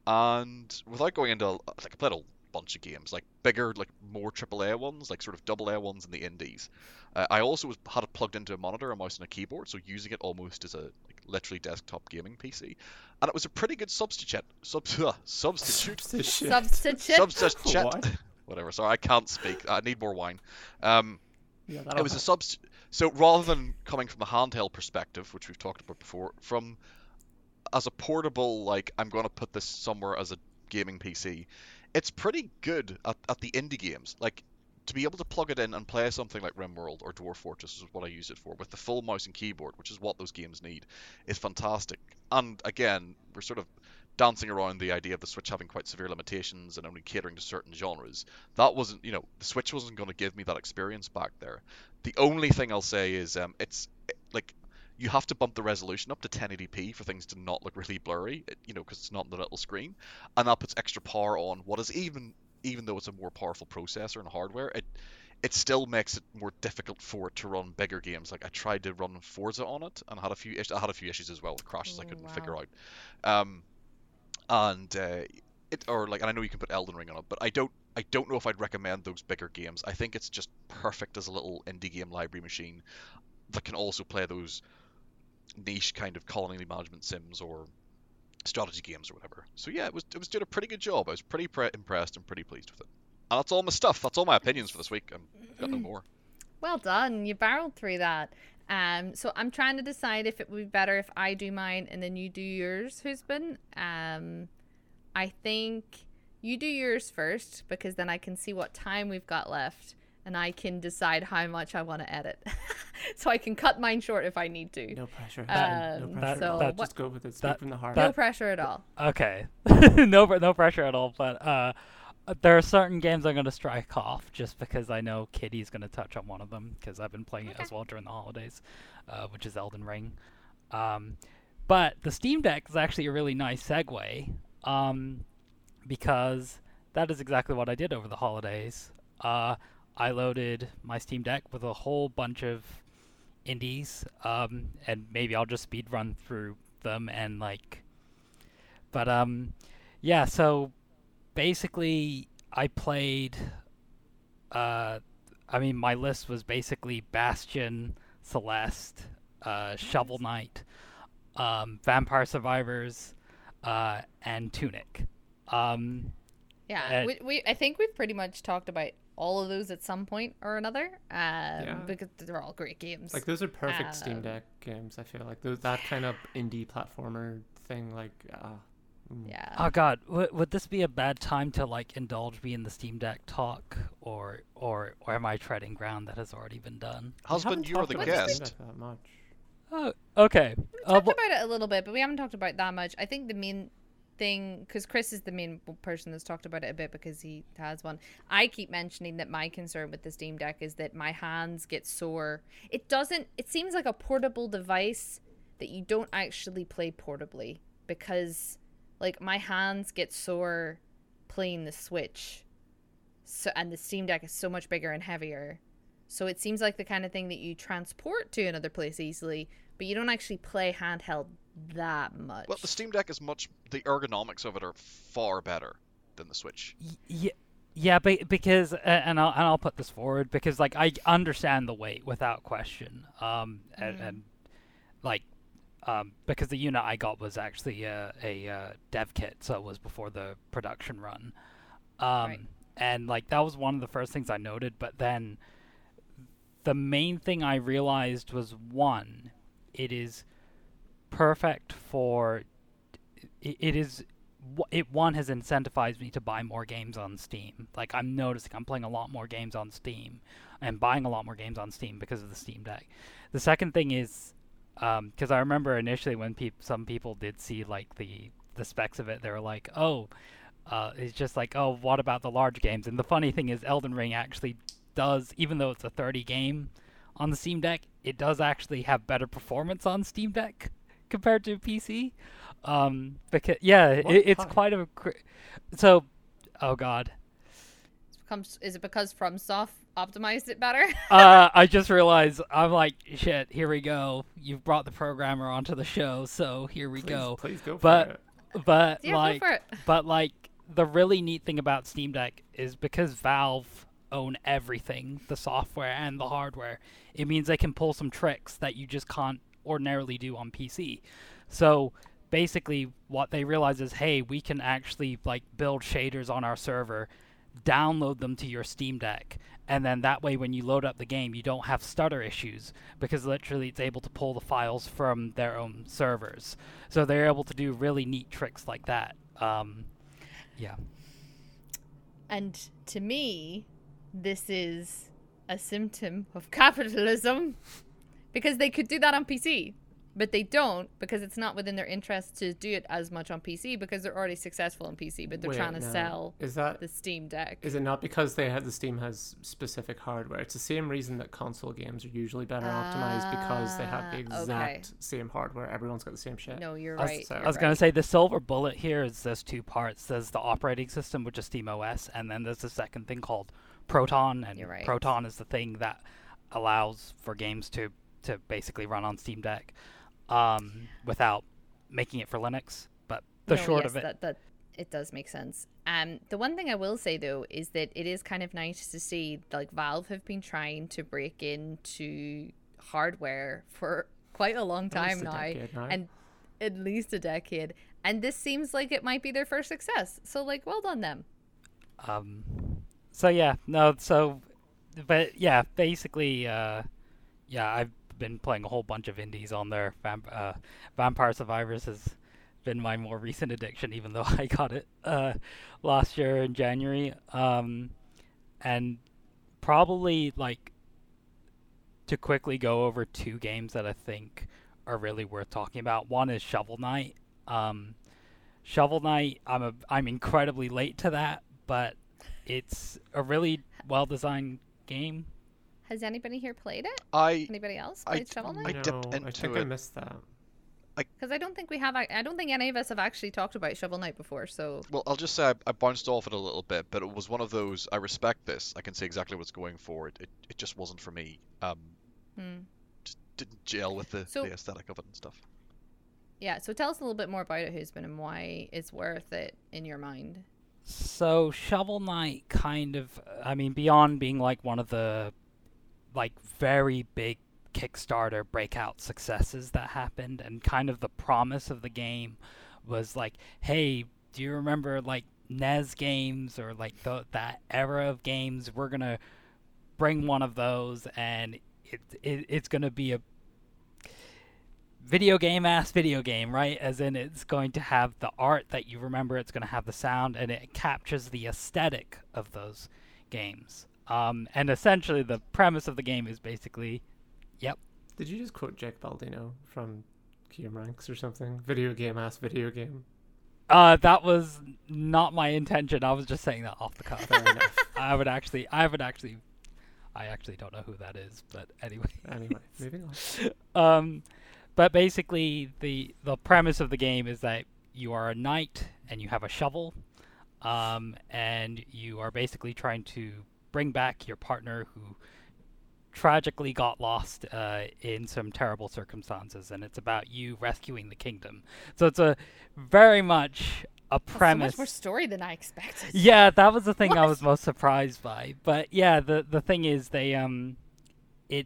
and without going into like I played a bunch of games, like bigger, like more triple A ones, like sort of double A ones in the indies. Uh, I also was, had it plugged into a monitor, a mouse, and a keyboard, so using it almost as a like literally desktop gaming P C, and it was a pretty good substitute. Sub, uh, substitute. Substitute. Substitute. Substitute. What? Whatever. Sorry, I can't speak. I need more wine. Um, yeah, it was help. a substitute. So rather than coming from a handheld perspective, which we've talked about before, from as a portable, like I'm going to put this somewhere as a gaming P C, it's pretty good at, at the indie games. Like to be able to plug it in and play something like RimWorld or Dwarf Fortress is what I use it for, with the full mouse and keyboard, which is what those games need, is fantastic. And again, we're sort of dancing around the idea of the Switch having quite severe limitations and only catering to certain genres. That wasn't, you know, the Switch wasn't going to give me that experience back there. The only thing I'll say is, um, it's it, like you have to bump the resolution up to ten eighty p for things to not look really blurry, you know, because it's not in the little screen, and that puts extra power on what is even, even though it's a more powerful processor and hardware, it it still makes it more difficult for it to run bigger games. Like I tried to run Forza on it and had a few I had a few issues as well with crashes oh, I couldn't wow. figure out. Um, and uh, it or like, and I know you can put Elden Ring on it, but I don't. I don't know if I'd recommend those bigger games. I think it's just perfect as a little indie game library machine that can also play those niche kind of colony management sims or strategy games or whatever. So yeah, it was it was doing a pretty good job. I was pretty pre- impressed and pretty pleased with it. And that's all my stuff. That's all my opinions for this week. I've got no more. Well done. You barreled through that. Um, so I'm trying to decide if it would be better if I do mine and then you do yours, husband. Um, I think you do yours first, because then I can see what time we've got left and I can decide how much I want to edit. So I can cut mine short if I need to. No pressure. Um, no pressure. That, so that, just go with it. Speak that, from the heart. That, no pressure at all. Okay. no, no pressure at all. But uh, there are certain games I'm going to strike off just because I know Kitty's going to touch on one of them, because I've been playing okay. it as well during the holidays, uh, which is Elden Ring. Um, but the Steam Deck is actually a really nice segue. Um, Because that is exactly what I did over the holidays. Uh, I loaded my Steam Deck with a whole bunch of indies, um, and maybe I'll just speed run through them and like. But um, yeah. So basically, I played. Uh, I mean, my list was basically Bastion, Celeste, uh, Shovel Knight, um, Vampire Survivors, uh, and Tunic. Um, yeah, uh, we, we I think we've pretty much talked about all of those at some point or another, um, yeah. because they're all great games. Like those are perfect um, Steam Deck games. I feel like those that kind of indie platformer thing. Like, uh, yeah. Oh God, w- would this be a bad time to like indulge me in the Steam Deck talk, or or or am I treading ground that has already been done? Husband, you are the guest. That much. Oh, okay. We talked uh, about it a little bit, but we haven't talked about that much. I think the main thing, because Chris is the main person that's talked about it a bit because he has one. I keep mentioning that my concern with the Steam Deck is that my hands get sore. It doesn't, it seems like a portable device that you don't actually play portably, because like my hands get sore playing the Switch. So, and the Steam Deck is so much bigger and heavier. So it seems like the kind of thing that you transport to another place easily, but you don't actually play handheld that much. Well, the Steam Deck is much, the ergonomics of it are far better than the Switch. Yeah, yeah, be, because, and I'll, and I'll put this forward, because like I understand the weight without question, um, mm-hmm. and, and like um, because the unit I got was actually a, a, a dev kit, so it was before the production run, um, right. and like that was one of the first things I noted. But then the main thing I realized was, one, it is perfect for it, it is it one has incentivized me to buy more games on Steam. Like I'm noticing I'm playing a lot more games on Steam and buying a lot more games on Steam because of the Steam Deck. The second thing is um because I remember initially when people some people did see like the the specs of it, they were like, oh uh it's just like, oh, what about the large games? And the funny thing is Elden Ring actually does, even though it's a thirty game on the Steam Deck, it does actually have better performance on Steam Deck compared to P C. Um, because yeah, it, it's quite a... So, oh God. It's comes is it because FromSoft optimized it better? uh, I just realized I'm like, shit, here we go. You've brought the programmer onto the show, so here we please, go. Please go for but, it. But yeah, like, go for it. But like, the really neat thing about Steam Deck is because Valve own everything, the software and the hardware, it means they can pull some tricks that you just can't ordinarily do on P C. So basically what they realize is, hey, we can actually like build shaders on our server, download them to your Steam Deck, and then that way when you load up the game you don't have stutter issues, because literally it's able to pull the files from their own servers. So they're able to do really neat tricks like that. Um, yeah. And to me, this is a symptom of capitalism, because they could do that on P C, but they don't, because it's not within their interest to do it as much on P C, because they're already successful on P C, but they're Wait, trying to no. sell is that, the Steam Deck. Is it not because they have the Steam has specific hardware? It's the same reason that console games are usually better uh, optimized, because they have the exact okay. same hardware. Everyone's got the same shit. No, you're right. I was, so, you're I was right. going to say the silver bullet here is there's two parts. There's the operating system, which is SteamOS, and then there's the second thing called Proton, and right. Proton is the thing that allows for games to, to basically run on Steam Deck um, without making it for Linux. But the no, short yes, of it, that, that it does make sense. Um, the one thing I will say though is that it is kind of nice to see like Valve have been trying to break into hardware for quite a long time now, now, and at least a decade. And this seems like it might be their first success. So like, well done them. Um. So yeah, no, so, but yeah, basically, uh, yeah, I've been playing a whole bunch of indies on there. Vamp- uh, Vampire Survivors has been my more recent addiction, even though I got it uh, last year in January. Um, and probably, like, to quickly go over two games that I think are really worth talking about. One is Shovel Knight. Um, Shovel Knight, I'm a, I'm incredibly late to that, but it's a really well-designed game. Has anybody here played it? I anybody else played I, Shovel Knight? I dipped into I think it. I missed that. Because I, I don't think we have. I don't think any of us have actually talked about Shovel Knight before. So. Well, I'll just say I, I bounced off it a little bit, but it was one of those. I respect this. I can see exactly what's going for it. It, it just wasn't for me. Um, hmm. Just didn't gel with the, so, the aesthetic of it and stuff. Yeah. So tell us a little bit more about it, Husband, and why it's worth it in your mind. So Shovel Knight kind of, I mean, beyond being like one of the like very big Kickstarter breakout successes that happened, and kind of the promise of the game was like, hey, do you remember like N E S games or like the, that era of games? We're going to bring one of those, and it, it it's going to be a video game ass video game, right? As in, it's going to have the art that you remember, it's going to have the sound, and it captures the aesthetic of those games. Um, and essentially the premise of the game is basically, yep. Did you just quote Jack Baldino from Game Ranks or something? Video game ass video game. Uh, that was not my intention. I was just saying that off the cuff. Fair enough. I would actually, I would actually, I actually don't know who that is, but anyway. Anyway, moving on. Um, But basically, the, the premise of the game is that you are a knight and you have a shovel, um, and you are basically trying to bring back your partner who tragically got lost uh, in some terrible circumstances, and it's about you rescuing the kingdom. So it's a very much a premise. That's so much more story than I expected. Yeah, that was the thing what? I was most surprised by. But yeah, the the thing is they um, it.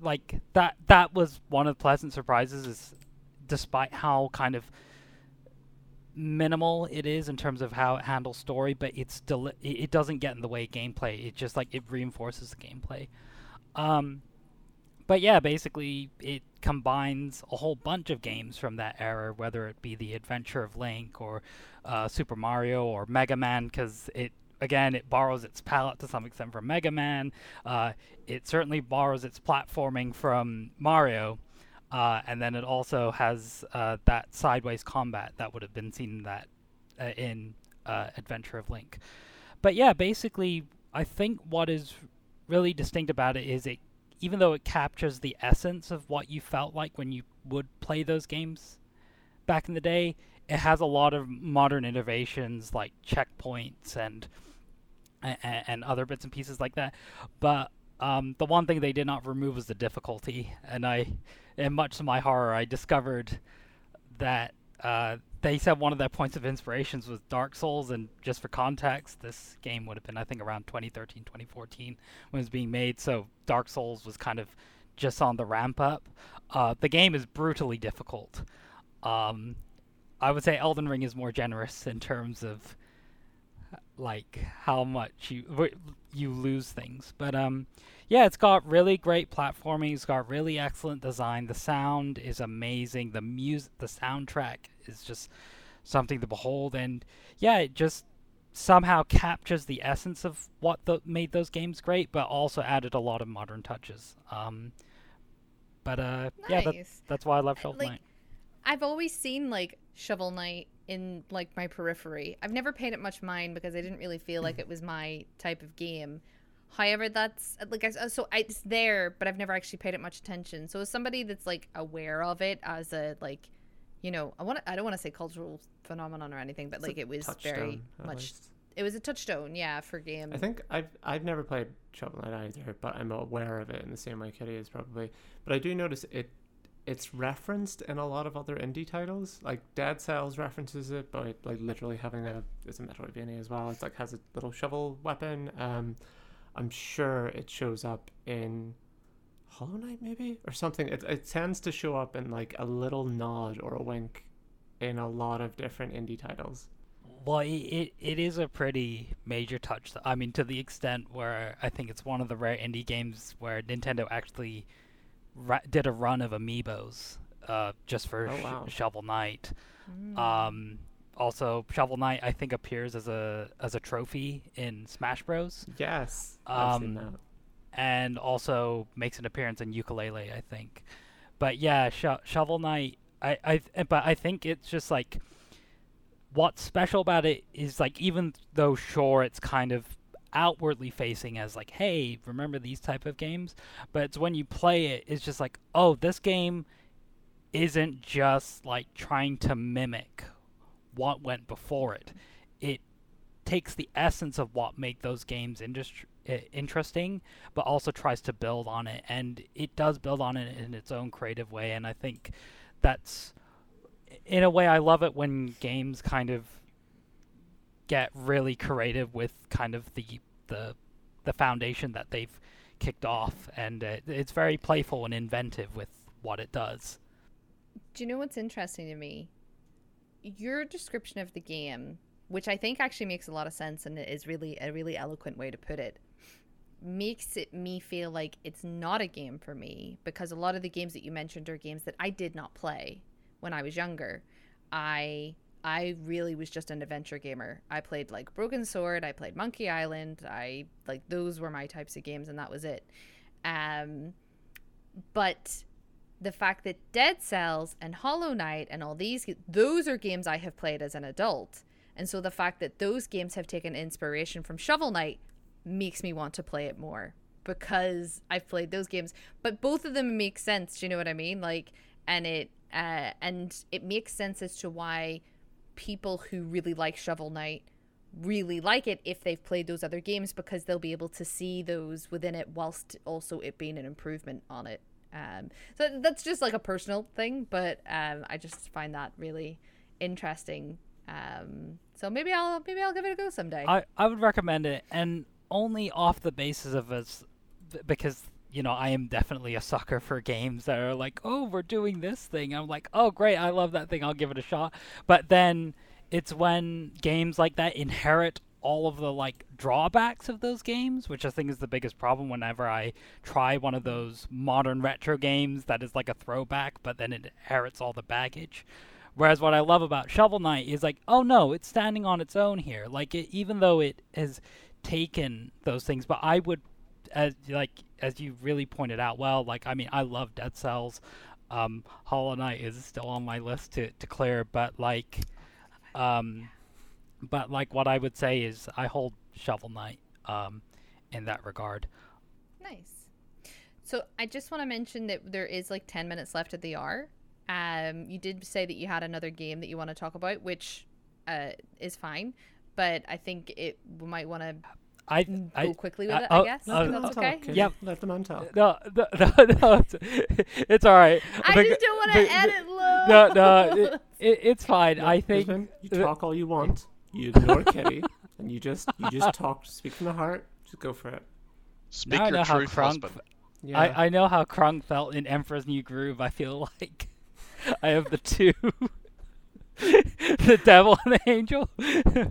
Like, that that was one of the pleasant surprises, is despite how kind of minimal it is in terms of how it handles story, but it's deli- it doesn't get in the way of gameplay. It just, like, it reinforces the gameplay. Um, but, yeah, basically, it combines a whole bunch of games from that era, whether it be The Adventure of Link or uh, Super Mario or Mega Man, because it Again, it borrows its palette to some extent from Mega Man. Uh, it certainly borrows its platforming from Mario. Uh, and then it also has uh, that sideways combat that would have been seen in that uh, in uh, Adventure of Link. But yeah, basically, I think what is really distinct about it is it, even though it captures the essence of what you felt like when you would play those games back in the day, it has a lot of modern innovations like checkpoints and and, and other bits and pieces like that. But um, the one thing they did not remove was the difficulty. And I, and much to my horror, I discovered that uh, they said one of their points of inspirations was Dark Souls. And just for context, this game would have been, I think, around twenty thirteen, twenty fourteen when it was being made. So Dark Souls was kind of just on the ramp up. Uh, the game is brutally difficult. Um, I would say Elden Ring is more generous in terms of like how much you you lose things. But um, yeah, it's got really great platforming. It's got really excellent design. The sound is amazing. The music, the soundtrack is just something to behold. And yeah, it just somehow captures the essence of what the, made those games great, but also added a lot of modern touches. Um, but uh, nice. yeah, that, that's why I love Shovel Knight. Like, I've always seen like Shovel Knight in like my periphery. I've never paid it much mind because I didn't really feel like it was my type of game. However, that's like I, so I, it's there, but I've never actually paid it much attention. So as somebody that's like aware of it as a like, you know, I want I don't want to say cultural phenomenon or anything, but it's like it was very much. Least. It was a touchstone, yeah, for game. I think I've I've never played Shovel Knight either, but I'm aware of it in the same way Kitty is probably. But I do notice it. It's referenced in a lot of other indie titles. Like Dead Cells references it by like literally having a it's a Metroidvania as well. It's like has a little shovel weapon. Um, I'm sure it shows up in Hollow Knight maybe or something. It it tends to show up in like a little nod or a wink in a lot of different indie titles. Well, it it is a pretty major touch. I mean, to the extent where I think it's one of the rare indie games where Nintendo actually did a run of amiibos uh, just for oh, wow. Sh- Shovel Knight. Mm. Um, also, Shovel Knight I think appears as a as a trophy in Smash Bros. Yes, um, I've seen that. And also makes an appearance in Yooka-Laylee, I think. But yeah, Sho- Shovel Knight. I I but I think it's just like what's special about it is like even though sure it's kind of outwardly facing as like, hey, remember these type of games? But it's when you play it, it's just like, oh, this game isn't just like trying to mimic what went before it. It takes the essence of what made those games industry uh, interesting, but also tries to build on it, and it does build on it in its own creative way. And I think that's, in a way, I love it when games kind of get really creative with kind of the the, the foundation that they've kicked off, and it, it's very playful and inventive with what it does. Do you know what's interesting to me? Your description of the game, which I think actually makes a lot of sense and is really a really eloquent way to put it, makes it me feel like it's not a game for me, because a lot of the games that you mentioned are games that I did not play when I was younger. I... I really was just an adventure gamer. I played like Broken Sword, I played Monkey Island, I like those were my types of games and that was it. Um, but the fact that Dead Cells and Hollow Knight and all these, those are games I have played as an adult. And so the fact that those games have taken inspiration from Shovel Knight makes me want to play it more because I've played those games. But both of them make sense, do you know what I mean? Like, and it, uh, and it makes sense as to why people who really like Shovel Knight really like it if they've played those other games, because they'll be able to see those within it whilst also it being an improvement on it. Um, so that's just like a personal thing, but um, I just find that really interesting. Um, so maybe I'll maybe I'll give it a go someday. I, I would recommend it, and only off the basis of us, because you know I am definitely a sucker for games that are like, oh, we're doing this thing, I'm like, oh great, I love that thing, I'll give it a shot. But then it's when games like that inherit all of the like drawbacks of those games, which I think is the biggest problem whenever I try one of those modern retro games that is like a throwback but then it inherits all the baggage. Whereas what I love about Shovel Knight is like, oh no, it's standing on its own here, like it, even though it has taken those things. But I would, as like as you really pointed out well, like I mean I love Dead Cells. Um, Hollow Knight is still on my list to, to clear, but like um but like what I would say is I hold Shovel Knight um in that regard. Nice. So I just want to mention that there is like ten minutes left at the hour. Um you did say that you had another game that you want to talk about, which uh is fine, but I think it we might want to I go I, quickly with I, it, I, I guess. Let them That's okay. okay. Yep. Let them on talk. No, no, no, no it's, it's all right. I but, just don't want to edit low. No, no, it, it, it's fine. Yeah, I think Desmond, you talk all you want. You ignore Kitty, and you just you just talk. Speak from the heart. Just go for it. Speak now your I know truth, how husband. Yeah. I, I know how Krung felt in Emperor's New Groove. I feel like I have the two. The devil and the angel.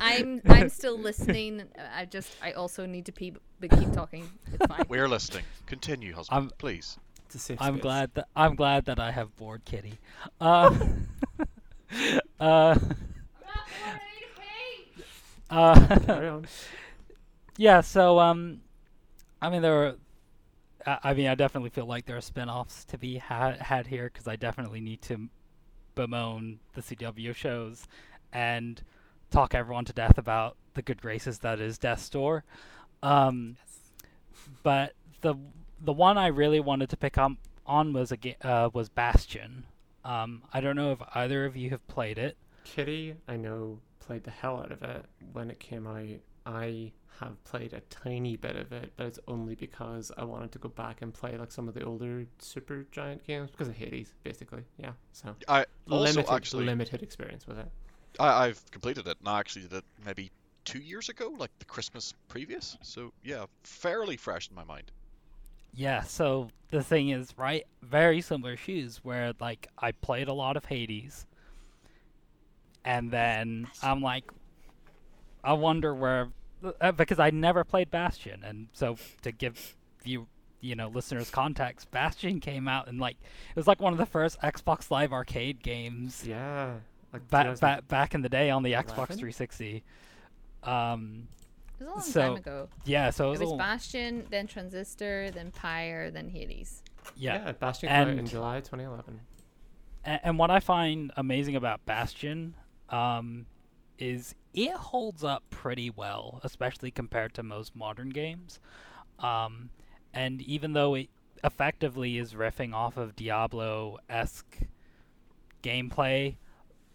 I'm I'm still listening. I just I also need to pee, but keep talking. It's fine. We're listening. Continue, husband. I'm, please. I'm space. glad that I'm glad that I have bored Kitty. Uh, uh, uh, Carry on. Yeah. So um, I mean there were. I, I mean I definitely feel like there are spinoffs to be ha- had here because I definitely need to. Bemoan the C W shows and talk everyone to death about the good graces that is Death's Door. Um, yes. But the the one I really wanted to pick up on was a, uh, was Bastion. Um, I don't know if either of you have played it. Kitty, I know, played the hell out of it when it came out. I have played a tiny bit of it, but it's only because I wanted to go back and play like some of the older Super Giant games because of Hades, basically. Yeah, so I also limited, actually limited experience with it. I, I've completed it, and I actually did it maybe two years ago, like the Christmas previous. So yeah, fairly fresh in my mind. Yeah. So the thing is, right? Very similar issues where like I played a lot of Hades, and then I'm like. I wonder where, uh, because I never played Bastion, and so to give you, you know, listeners context, Bastion came out and like it was like one of the first Xbox Live Arcade games. Yeah, like back ba- back in the day on the Xbox three sixty. Um, it was a long so, time ago. Yeah, so it was, it was little... Bastion, then Transistor, then Pyre, then Hades. Yeah, yeah Bastion came out in July twenty eleven. And, and what I find amazing about Bastion, um, is. It holds up pretty well, especially compared to most modern games. Um, and even though it effectively is riffing off of Diablo-esque gameplay,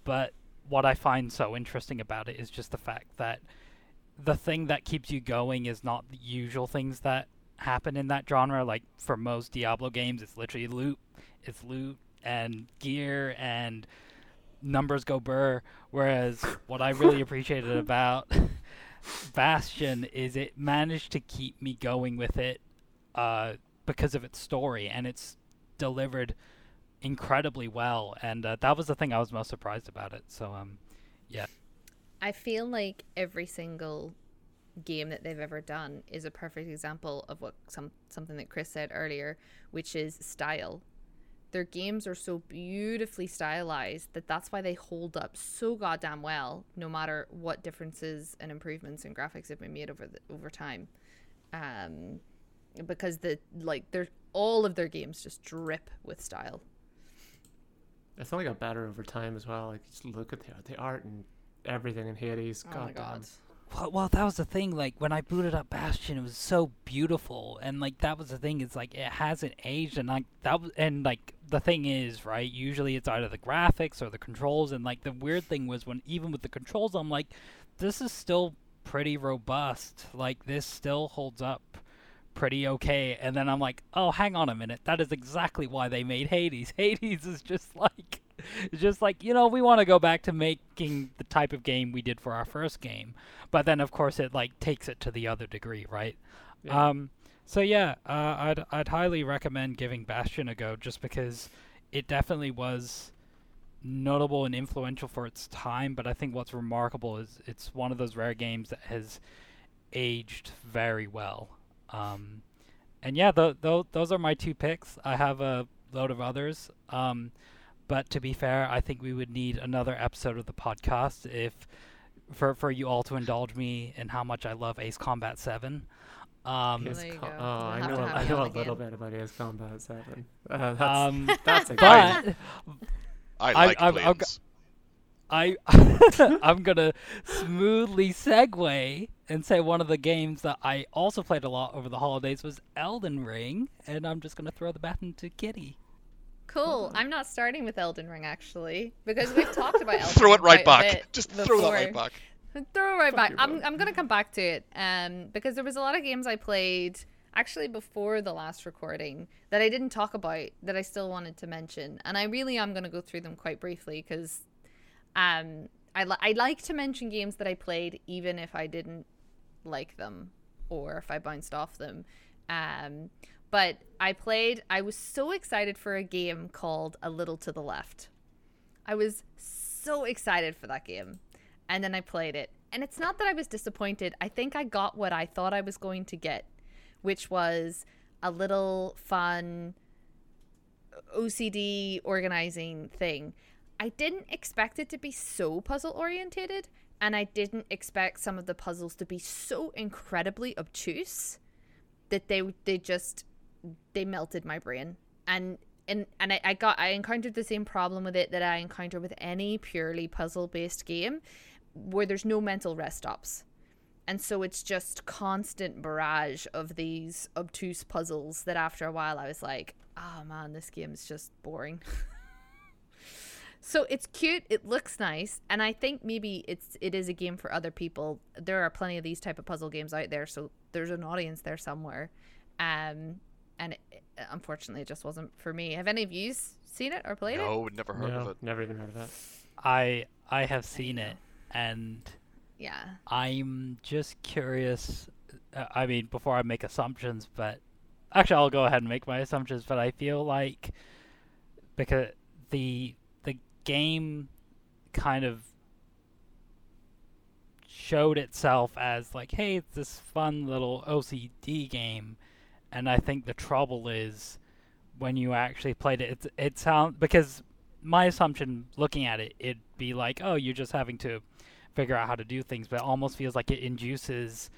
but what I find so interesting about it is just the fact that the thing that keeps you going is not the usual things that happen in that genre. Like, for most Diablo games, it's literally loot, it's loot and gear and... numbers go burr, whereas what I really appreciated about Bastion is it managed to keep me going with it uh, because of its story, and it's delivered incredibly well, and uh, that was the thing I was most surprised about it, so um, yeah. I feel like every single game that they've ever done is a perfect example of what some something that Chris said earlier, which is style. Their games are so beautifully stylized that that's why they hold up so goddamn well, no matter what differences and improvements in graphics have been made over the, over time. Um, because the like, they're all of their games just drip with style. It's only got better over time as well. Like, just look at the, the art and everything in Hades. Oh God my God. Damn. Well, well, that was the thing. Like when I booted up Bastion, it was so beautiful, and like that was the thing. It's like it hasn't aged, and like that was, and like. The thing is, right, usually it's either the graphics or the controls, and like the weird thing was when even with the controls I'm like, this is still pretty robust, like this still holds up pretty okay, and then I'm like, oh hang on a minute, that is exactly why they made Hades. Hades is just like just like, you know, we want to go back to making the type of game we did for our first game, but then of course it like takes it to the other degree, right? Yeah. Um So yeah, uh, I'd I'd highly recommend giving Bastion a go just because it definitely was notable and influential for its time, but I think what's remarkable is it's one of those rare games that has aged very well. Um, and yeah, th- th- those are my two picks. I have a load of others, um, but to be fair, I think we would need another episode of the podcast if for, for you all to indulge me in how much I love Ace Combat seven. Um, com- oh, I know, I know a little bit about Ace Combat seven. Uh, that's um, that's exciting. I like I, planes. I, I, I'm going to smoothly segue and say one of the games that I also played a lot over the holidays was Elden Ring, and I'm just going to throw the baton to Kitty. Cool. I'm not starting with Elden Ring, actually, because we've talked about Elden Ring. Throw it right back. Just before. Throw that right back. Throw it right back. I'm, I'm going to come back to it um, because there was a lot of games I played actually before the last recording that I didn't talk about that I still wanted to mention. And I really am going to go through them quite briefly because um, I, li- I like to mention games that I played even if I didn't like them or if I bounced off them. Um, but I played, I was so excited for a game called A Little to the Left. I was so excited for that game. And then I played it. And it's not that I was disappointed. I think I got what I thought I was going to get, which was a little fun O C D organizing thing. I didn't expect it to be so puzzle oriented, and I didn't expect some of the puzzles to be so incredibly obtuse that they they just they melted my brain. And and and I, I got I encountered the same problem with it that I encounter with any purely puzzle based game, where there's no mental rest stops. And so it's just constant barrage of these obtuse puzzles that after a while I was like, oh man, this game is just boring. So it's cute, it looks nice, and I think maybe it's it is a game for other people. There are plenty of these type of puzzle games out there, so there's an audience there somewhere. Um, and it, it, unfortunately, it just wasn't for me. Have any of you seen it or played no, it? No, never heard no, of it. Never even heard of that. I I have seen it. And yeah, I'm just curious. Uh, I mean, before I make assumptions, but actually, I'll go ahead and make my assumptions. But I feel like because the the game kind of showed itself as like, hey, it's this fun little O C D game, and I think the trouble is when you actually played it. It, it sounds because my assumption, looking at it, it'd be like, oh, you're just having to figure out how to do things, but it almost feels like it induces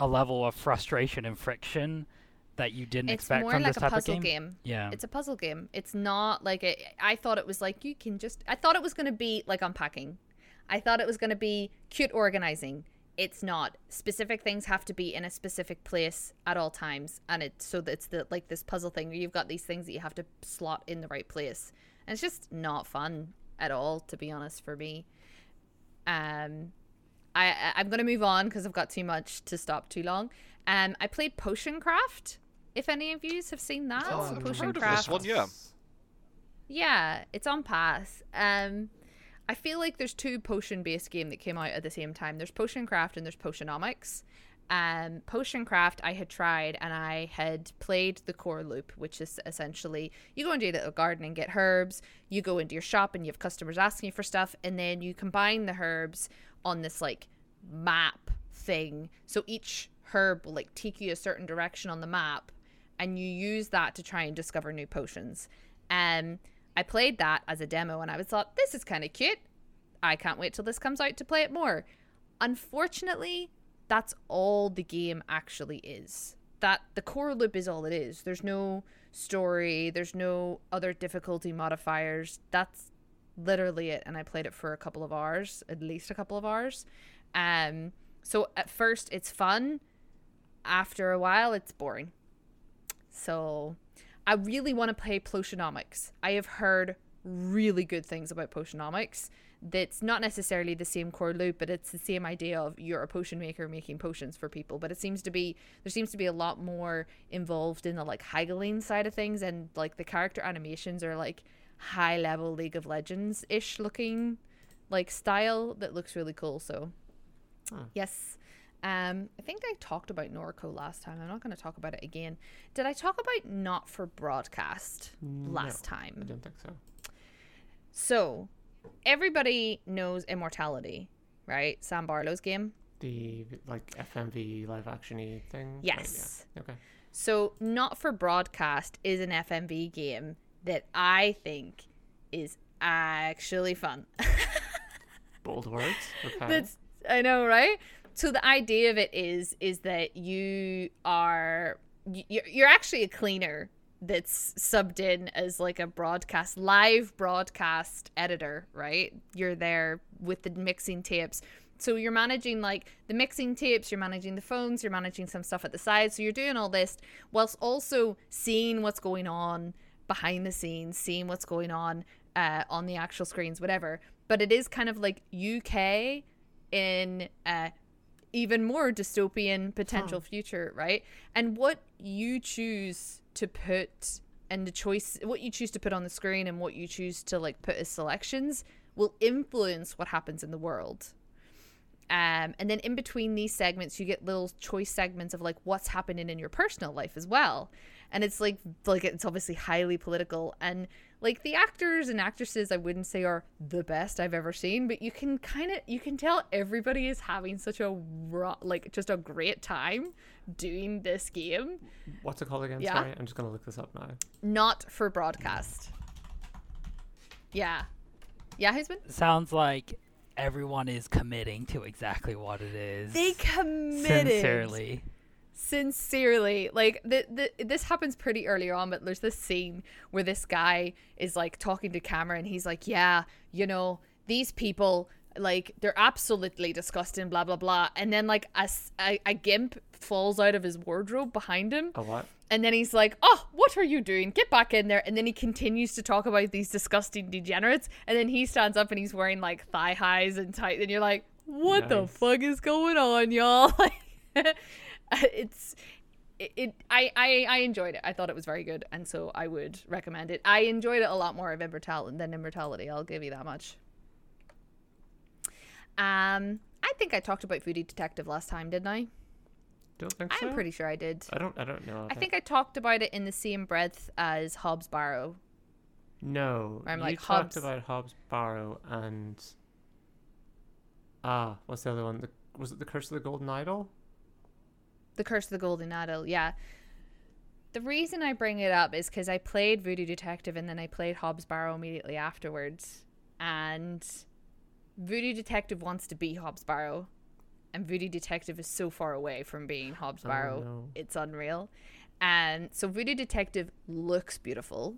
a level of frustration and friction that you didn't it's expect from like this type of game. It's more like a puzzle game. Yeah. It's a puzzle game. It's not like a, I thought it was like you can just, I thought it was going to be like unpacking. I thought it was going to be cute organizing. It's not. Specific things have to be in a specific place at all times, and it's so that it's the like this puzzle thing where you've got these things that you have to slot in the right place. And it's just not fun at all, to be honest, for me. Um, I, I, I'm going to move on because I've got too much to stop too long. Um, I played Potion Craft, if any of you have seen that. Oh, I've Potion heard Craft. Of this one, yeah. Yeah, it's on Pass. Um, I feel like there's two potion-based games that came out at the same time. There's Potion Craft and there's Potionomics. Um, Potion Craft I had tried, and I had played the core loop, which is essentially you go into your little garden and get herbs, you go into your shop and you have customers asking you for stuff, and then you combine the herbs on this like map thing. So each herb will like take you a certain direction on the map, and you use that to try and discover new potions. Um, I played that as a demo, and I was thought, this is kind of cute. I can't wait till this comes out to play it more. Unfortunately, that's all the game actually is. That the core loop is all it is. There's no story. There's no other difficulty modifiers. That's literally it. And I played it for a couple of hours, at least a couple of hours. Um, so at first it's fun. After a while, it's boring. So I really want to play Potionomics. I have heard really good things about Potionomics. That's not necessarily the same core loop, but it's the same idea of you're a potion maker making potions for people. But it seems to be there seems to be a lot more involved in the like haggling side of things, and like the character animations are like high level League of Legends ish looking like style that looks really cool. So huh. yes, um, I think I talked about Norco last time. I'm not going to talk about it again. Did I talk about Not For Broadcast last no, time? I don't think so. So. Everybody knows Immortality, right? Sam Barlow's game. The like F M V live action-y thing? Yes. Right? Yeah. Okay. So Not For Broadcast is an F M V game that I think is actually fun. Bold words. Okay. That's, I know, right? So the idea of it is is that you are you're actually a cleaner that's subbed in as like a broadcast live broadcast editor, right? You're there with the mixing tapes, so you're managing like the mixing tapes, you're managing the phones, you're managing some stuff at the side, so you're doing all this whilst also seeing what's going on behind the scenes, seeing what's going on uh on the actual screens, whatever. But it is kind of like U K in a even more dystopian potential huh. future, right? And what you choose to put and the choice, what you choose to put on the screen and what you choose to like put as selections will influence what happens in the world. Um, and then in between these segments, you get little choice segments of like what's happening in your personal life as well. And it's like, like it's obviously highly political, and like the actors and actresses, I wouldn't say are the best I've ever seen, but you can kind of, you can tell everybody is having such a raw, like just a great time doing this game. What's it called again? Yeah. Sorry, I'm just going to look this up now. Not For Broadcast. Yeah. Yeah, husband? Sounds like everyone is committing to exactly what it is. They committed. Sincerely. Sincerely. Like, the, the, this happens pretty early on, but there's this scene where this guy is, like, talking to camera, and he's like, yeah, you know, these people, like, they're absolutely disgusting, blah, blah, blah. And then, like, a, a, a gimp falls out of his wardrobe behind him. A what? And then he's like, oh, what are you doing? Get back in there. And then he continues to talk about these disgusting degenerates. And then he stands up and he's wearing like thigh highs and tight. And you're like, what nice. The fuck is going on, y'all? it's it, it I, I I enjoyed it. I thought it was very good. And so I would recommend it. I enjoyed it a lot more of Immortality than Immortality. I'll give you that much. Um, I think I talked about Foodie Detective last time, didn't I? Don't think I'm so. I'm pretty sure I did. I don't I don't know. I think I talked about it in the same breath as Hobbs Barrow. No. I'm you like, talked Hobbs... about Hobbs Barrow and Ah, what's the other one? The, was it The Curse of the Golden Idol? The Curse of the Golden Idol, yeah. The reason I bring it up is because I played Voodoo Detective and then I played Hobbs Barrow immediately afterwards. And Voodoo Detective wants to be Hobbs Barrow. And Voodoo Detective is so far away from being Hobbs Barrow. Oh, no. It's unreal. And so Voodoo Detective looks beautiful.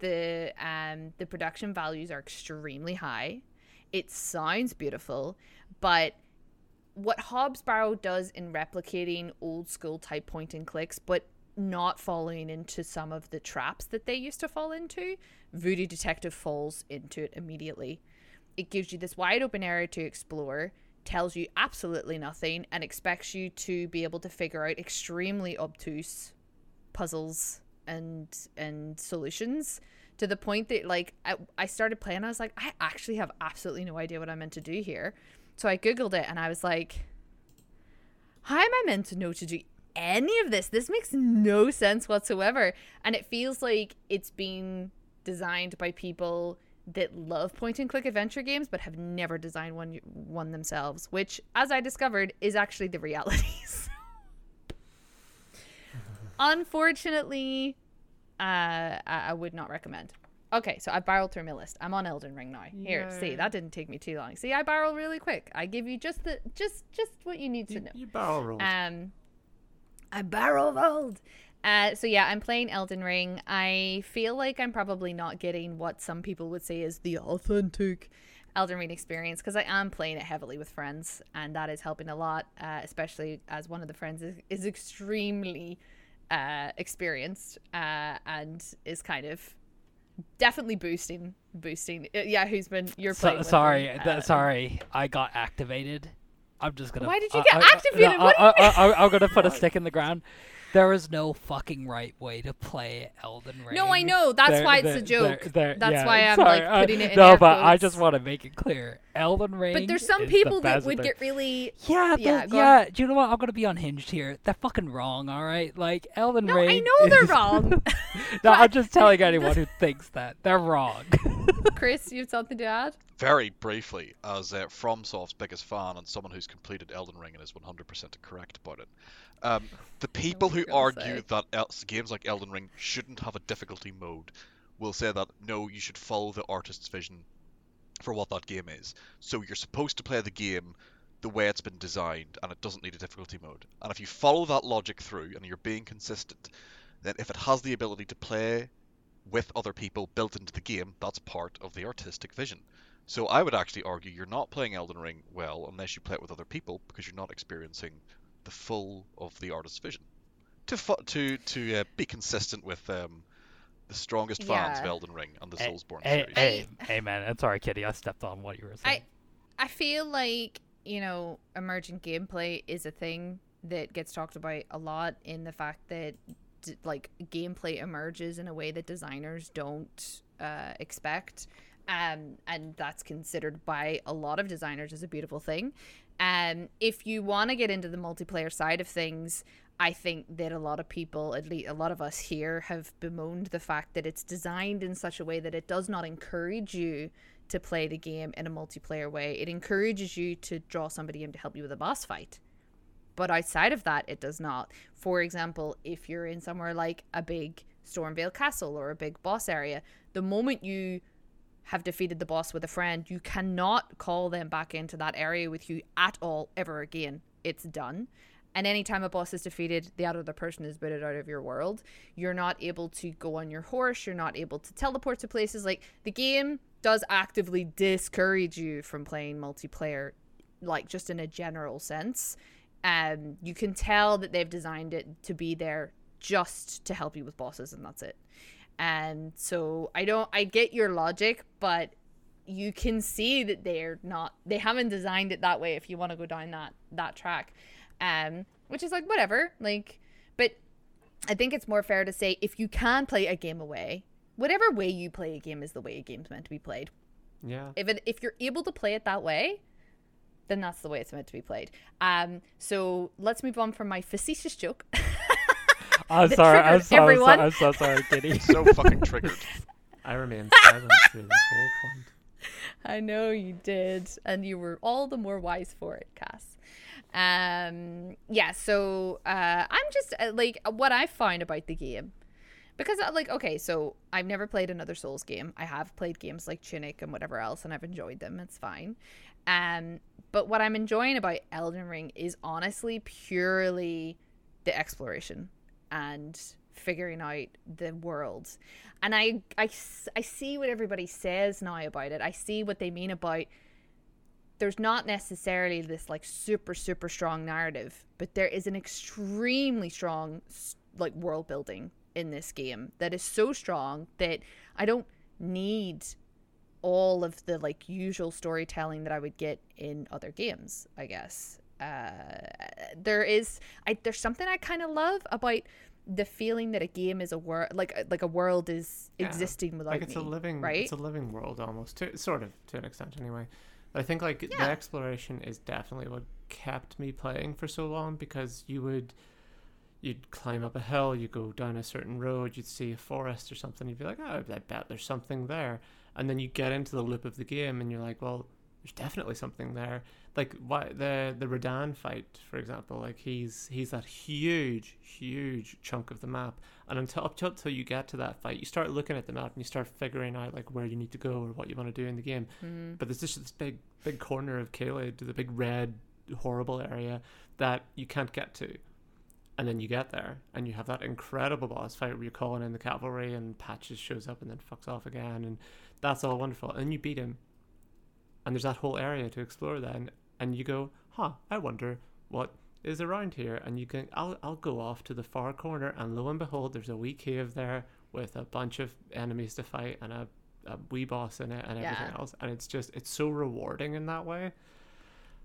The um the production values are extremely high. It sounds beautiful. But what Hobbs Barrow does in replicating old school type point and clicks, but not falling into some of the traps that they used to fall into, Voodoo Detective falls into it immediately. It gives you this wide open area to explore, tells you absolutely nothing, and expects you to be able to figure out extremely obtuse puzzles and and solutions to the point that like I, I started playing, I was like, I actually have absolutely no idea what I'm meant to do here. So I googled it and I was like, how am I meant to know to do any of this? This makes no sense whatsoever. And it feels like it's been designed by people that love point and click adventure games but have never designed one one themselves, which, as I discovered, is actually the realities. Unfortunately, uh I would not recommend. Okay, so I barreled through my list. I'm on Elden Ring now. Here, Yay. See, that didn't take me too long. See, I barrel really quick. I give you just the just just what you need you, to know. You barrel rolled. Um, I barrel rolled. Uh, so yeah, I'm playing Elden Ring. I feel like I'm probably not getting what some people would say is the authentic Elden Ring experience because I am playing it heavily with friends, and that is helping a lot, uh, especially as one of the friends is, is extremely uh, experienced uh, and is kind of definitely boosting, boosting. Uh, yeah, who's been, you're playing so, with Sorry, them, uh, that, sorry, I got activated. I'm just going to... Why did you uh, get I, activated? I, no, what I, I, I, I'm going to put a stick in the ground. There is no fucking right way to play Elden Ring. No, I know. That's they're, why it's a joke. They're, they're, That's yeah, why I'm sorry. like putting it in. No, air but quotes. I just want to make it clear. Elden Ring. But there's some is people the that would thing. get really. Yeah, yeah. The, yeah. Do you know what? I'm gonna be unhinged here. They're fucking wrong. All right, like Elden no, Ring. No, I know is... they're wrong. No, I'm just telling anyone who thinks that they're wrong. Chris, you have something to add? Very briefly, as uh, FromSoft's biggest fan and someone who's completed Elden Ring and is one hundred percent correct about it, um, the people who argue say. that el- games like Elden Ring shouldn't have a difficulty mode will say that, no, you should follow the artist's vision for what that game is. So you're supposed to play the game the way it's been designed, and it doesn't need a difficulty mode. And if you follow that logic through and you're being consistent, then if it has the ability to play with other people built into the game, that's part of the artistic vision. So I would actually argue you're not playing Elden Ring well unless you play it with other people, because you're not experiencing the full of the artist's vision. To fu- to to uh, be consistent with um, the strongest yeah. fans of Elden Ring and the Soulsborne a- series. A- a- Amen. I'm sorry, Kitty. I stepped on what you were saying. I, I feel like you know, emergent gameplay is a thing that gets talked about a lot, in the fact that d- like gameplay emerges in a way that designers don't uh, expect. Um, and that's considered by a lot of designers as a beautiful thing. Um, if you want to get into the multiplayer side of things, I think that a lot of people, at least a lot of us here, have bemoaned the fact that it's designed in such a way that it does not encourage you to play the game in a multiplayer way. It encourages you to draw somebody in to help you with a boss fight. But outside of that, it does not. For example, if you're in somewhere like a big Stormveil castle or a big boss area, the moment you have defeated the boss with a friend, you cannot call them back into that area with you at all ever again. It's done. And anytime a boss is defeated, the other person is booted out of your world. You're not able to go on your horse. You're not able to teleport to places. Like, the game does actively discourage you from playing multiplayer, like, just in a general sense. Um, you can tell that they've designed it to be there just to help you with bosses, and that's it. And so I don't, I get your logic, but you can see that they're not, they haven't designed it that way if you want to go down that, that track. Um, which is like, whatever, like, but I think it's more fair to say, if you can play a game away, whatever way you play a game is the way a game's meant to be played. Yeah. If it, if you're able to play it that way, then that's the way it's meant to be played. Um, so let's move on from my facetious joke. I'm sorry, I'm sorry, I'm sorry, I'm so sorry, Kitty. So fucking triggered. I remained silent through the whole point. I know you did, and you were all the more wise for it, Cass. Um, yeah, so uh, I'm just, uh, like, what I find about the game, because, uh, like, okay, so I've never played another Souls game. I have played games like Tunic and whatever else, and I've enjoyed them. It's fine. Um, but what I'm enjoying about Elden Ring is honestly purely the exploration and figuring out the world. And I, I, I see what everybody says now about it. I see what they mean about there's not necessarily this like super, super strong narrative, but there is an extremely strong like world building in this game that is so strong that I don't need all of the like usual storytelling that I would get in other games, I guess. Uh, there is, I, there's something I kind of love about the feeling that a game is a world, like, like a world is yeah. existing without like it's me, a living, right? It's a living world almost, to, sort of, to an extent anyway. I think like yeah. the exploration is definitely what kept me playing for so long, because you would you'd climb up a hill, you go down a certain road, you'd see a forest or something, you'd be like, oh, I bet there's something there, and then you get into the loop of the game and you're like, well, there's definitely something there. Like why the the Radahn fight, for example, like he's he's that huge huge chunk of the map, and until up till you get to that fight, you start looking at the map and you start figuring out like where you need to go or what you want to do in the game. Mm-hmm. But there's just this big big corner of Caelid, the big red horrible area that you can't get to, and then you get there and you have that incredible boss fight where you're calling in the cavalry and Patches shows up and then fucks off again, and that's all wonderful, and you beat him, and there's that whole area to explore then. And you go, huh, I wonder what is around here. And you can, I'll I'll go off to the far corner, and lo and behold, there's a wee cave there with a bunch of enemies to fight and a, a wee boss in it and everything yeah. else. And it's just, it's so rewarding in that way.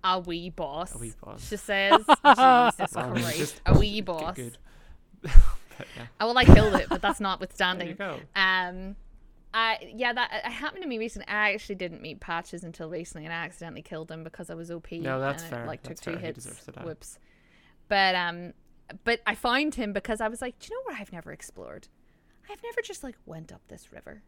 A wee boss. A wee boss. She says, Jesus Christ, a wee boss. Good. But, yeah. I will like killed it, but that's notwithstanding. There you go. Um, Uh, yeah, that uh, happened to me recently. I actually didn't meet Patches until recently, and I accidentally killed him because I was O P. No, that's and fair. It, like that's took fair. Two hits. He deserves to die. Whoops. But um, but I found him because I was like, do you know where I've never explored? I've never just like went up this river.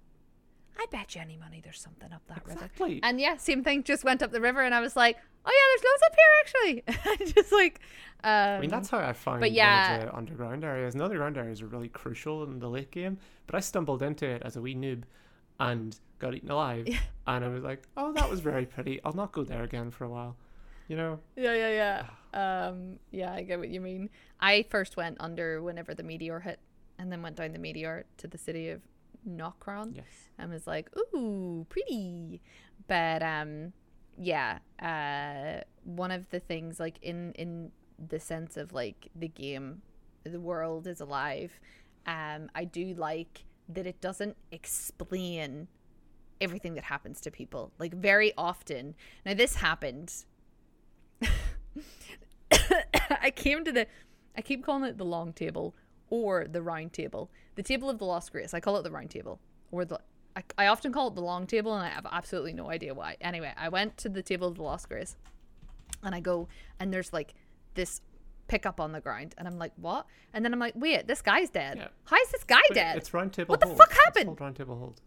I bet you any money there's something up that exactly. river. And yeah, same thing. Just went up the river, and I was like, oh yeah, there's loads up here actually. just like, um, I mean, that's how I found but yeah, one of the underground areas. And underground areas are really crucial in the late game. But I stumbled into it as a wee noob, and got eaten alive. Yeah. And I was like, oh, that was very pretty. I'll not go there again for a while. You know? Yeah, yeah, yeah. um, yeah, I get what you mean. I first went under whenever the meteor hit, and then went down the meteor to the city of Nokron, yes. and was like, ooh, pretty. But um, yeah, uh, one of the things, like, in in the sense of like the game, the world is alive. Um, I do like that it doesn't explain everything that happens to people. Like, very often, now this happened I came to the... I keep calling it the long table or the round table. The table of the Lost Grace. I call it the round table. Or the... I, I often call it the long table, and I have absolutely no idea why. Anyway, I went to the table of the Lost Grace, and I go, and there's, like, this pickup on the ground, and I'm like, what? And then I'm like, wait, this guy's dead. Yeah. How is this guy but dead? It's round table hold. What the hold. fuck happened? It's round table hold.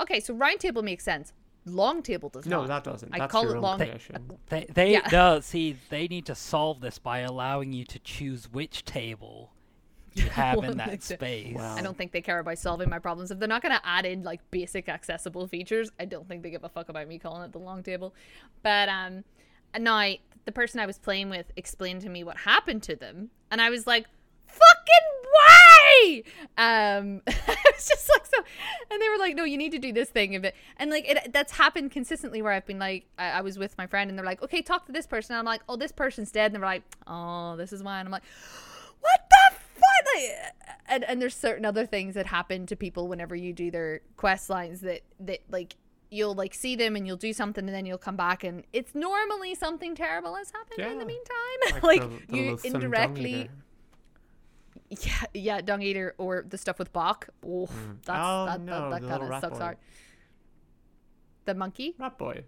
Okay, so round table makes sense. Long table does no, not. No, that doesn't. I That's call your it own long tradition. They, they, they yeah. no, see, they need to solve this by allowing you to choose which table you have in that space. Wow. I don't think they care about solving my problems. If they're not going to add in like basic accessible features, I don't think they give a fuck about me calling it the long table. But um, now the person I was playing with explained to me what happened to them, and I was like, fucking why? Um, I was just like, so, and they were like, no, you need to do this thing of it. And like, it, that's happened consistently where I've been like, I, I was with my friend and they're like, okay, talk to this person. And I'm like, oh, this person's dead. And they're like, oh, this is why. And I'm like, what the fuck? Like, and, and there's certain other things that happen to people whenever you do their quest lines that, that like, you'll like see them and you'll do something and then you'll come back and it's normally something terrible has happened yeah. in the meantime. Like, like the, the you indirectly... Yeah, yeah, Dung Eater or the stuff with Bach. Oh, that's, oh that, no, that, that kind of sucks boy. hard. The monkey? Rat boy.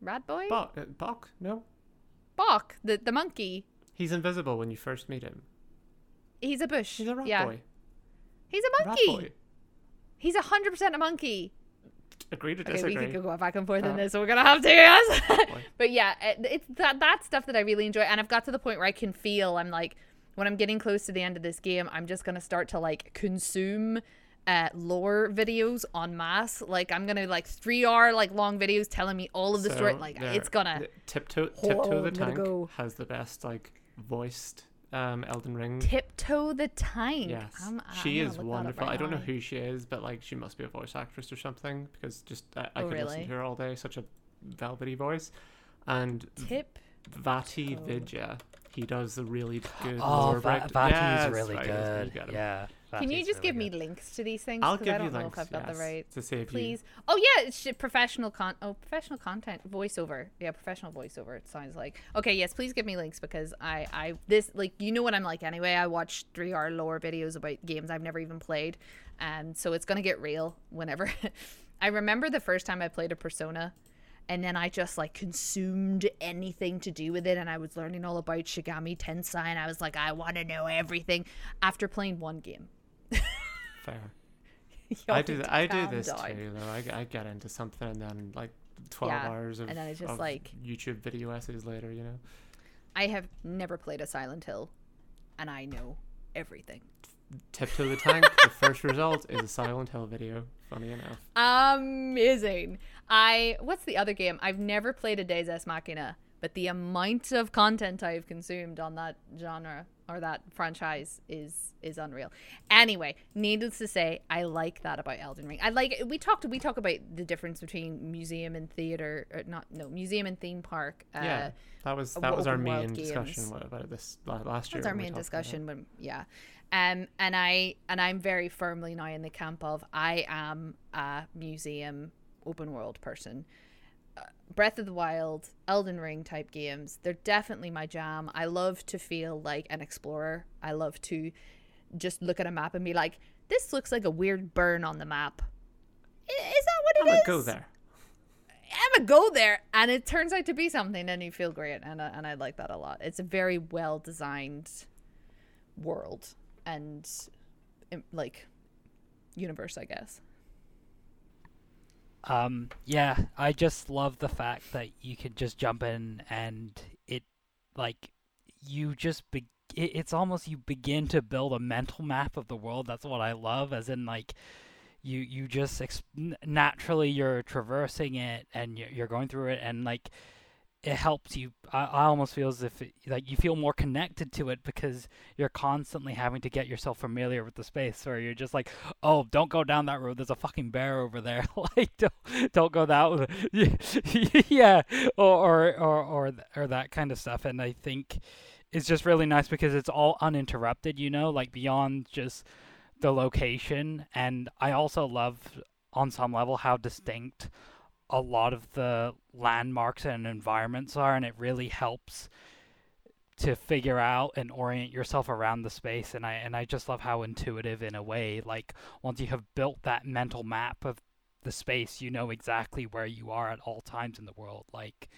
Rat boy? Bach, uh, Bach? No. Bach, the, the monkey. He's invisible when you first meet him. He's a bush. He's a rat yeah. boy. He's a monkey. Rat boy. He's one hundred percent a monkey. Agree to disagree. Okay, we could go back and forth on uh, this, so we're gonna have to, yes. But yeah, it, it's that, that stuff that I really enjoy. And I've got to the point where I can feel, I'm like, when I'm getting close to the end of this game, I'm just going to start to, like, consume uh, lore videos en masse. Like, I'm going to, like, three hour, like, long videos telling me all of the so story. Like, it's going to... Tiptoe Tiptoe the Tank go. has the best, like, voiced um, Elden Ring. Tiptoe the Tank. Yes. I'm, I'm she is wonderful. Right I don't know who she is, but, like, she must be a voice actress or something. Because just, I, I oh, could really? listen to her all day. Such a velvety voice. And... Tip... Vati oh. Vidya. He does the really good. Oh, Vati's yes, really right, good. Really yeah. Vati's Can you just really give good. me links to these things? I'll give I don't you know links. If I've got yes, the right. To save Please. You. Oh yeah, it's professional con. Oh, professional content voiceover. Yeah, professional voiceover. It sounds like. Okay, yes. Please give me links because I, I, this like you know what I'm like anyway. I watch three hour lore videos about games I've never even played, and um, so it's gonna get real whenever. I remember the first time I played a Persona. And then I just, like, consumed anything to do with it. And I was learning all about Shigami Tensei. And I was like, I want to know everything after playing one game. Fair. I do, I do this down. too, though. I, I get into something and then, like, twelve yeah, hours of, and then just of like, YouTube video essays later, you know? I have never played a Silent Hill. And I know everything. Tip to the tank. The first result is a Silent Hill video. Funny enough. Amazing. I what's the other game? I've never played a Deus Ex Machina, but the amount of content I've consumed on that genre or that franchise is is unreal. Anyway, needless to say, I like that about Elden Ring. I like we talked we talk about the difference between museum and theater, or not no museum and theme park. Yeah, uh, that was that was our main games. discussion about this last year. That was our main discussion when yeah. Um, and I and I'm very firmly now in the camp of I am a museum open world person. Uh, Breath of the Wild, Elden Ring type games, they're definitely my jam. I love to feel like an explorer. I love to just look at a map and be like, this looks like a weird burn on the map. Is that what it I'm is? I'm gonna go there. I'm gonna go there, and it turns out to be something, and you feel great, and uh, and I like that a lot. It's a very well designed world. And like universe, I guess. Um, yeah, I just love the fact that you can just jump in and it, like, you just be- it's almost you begin to build a mental map of the world. That's what I love, as in like you you just ex- naturally you're traversing it and you're going through it and like it helps you. I, I almost feel as if it, like you feel more connected to it because you're constantly having to get yourself familiar with the space, or you're just like, oh, don't go down that road. There's a fucking bear over there. Like, don't don't go that way. yeah, or, or or or or that kind of stuff. And I think it's just really nice because it's all uninterrupted, you know, like beyond just the location. And I also love, on some level, how distinct a lot of the landmarks and environments are, and it really helps to figure out and orient yourself around the space. And I and I just love how intuitive, in a way, like once you have built that mental map of the space, you know exactly where you are at all times in the world. Like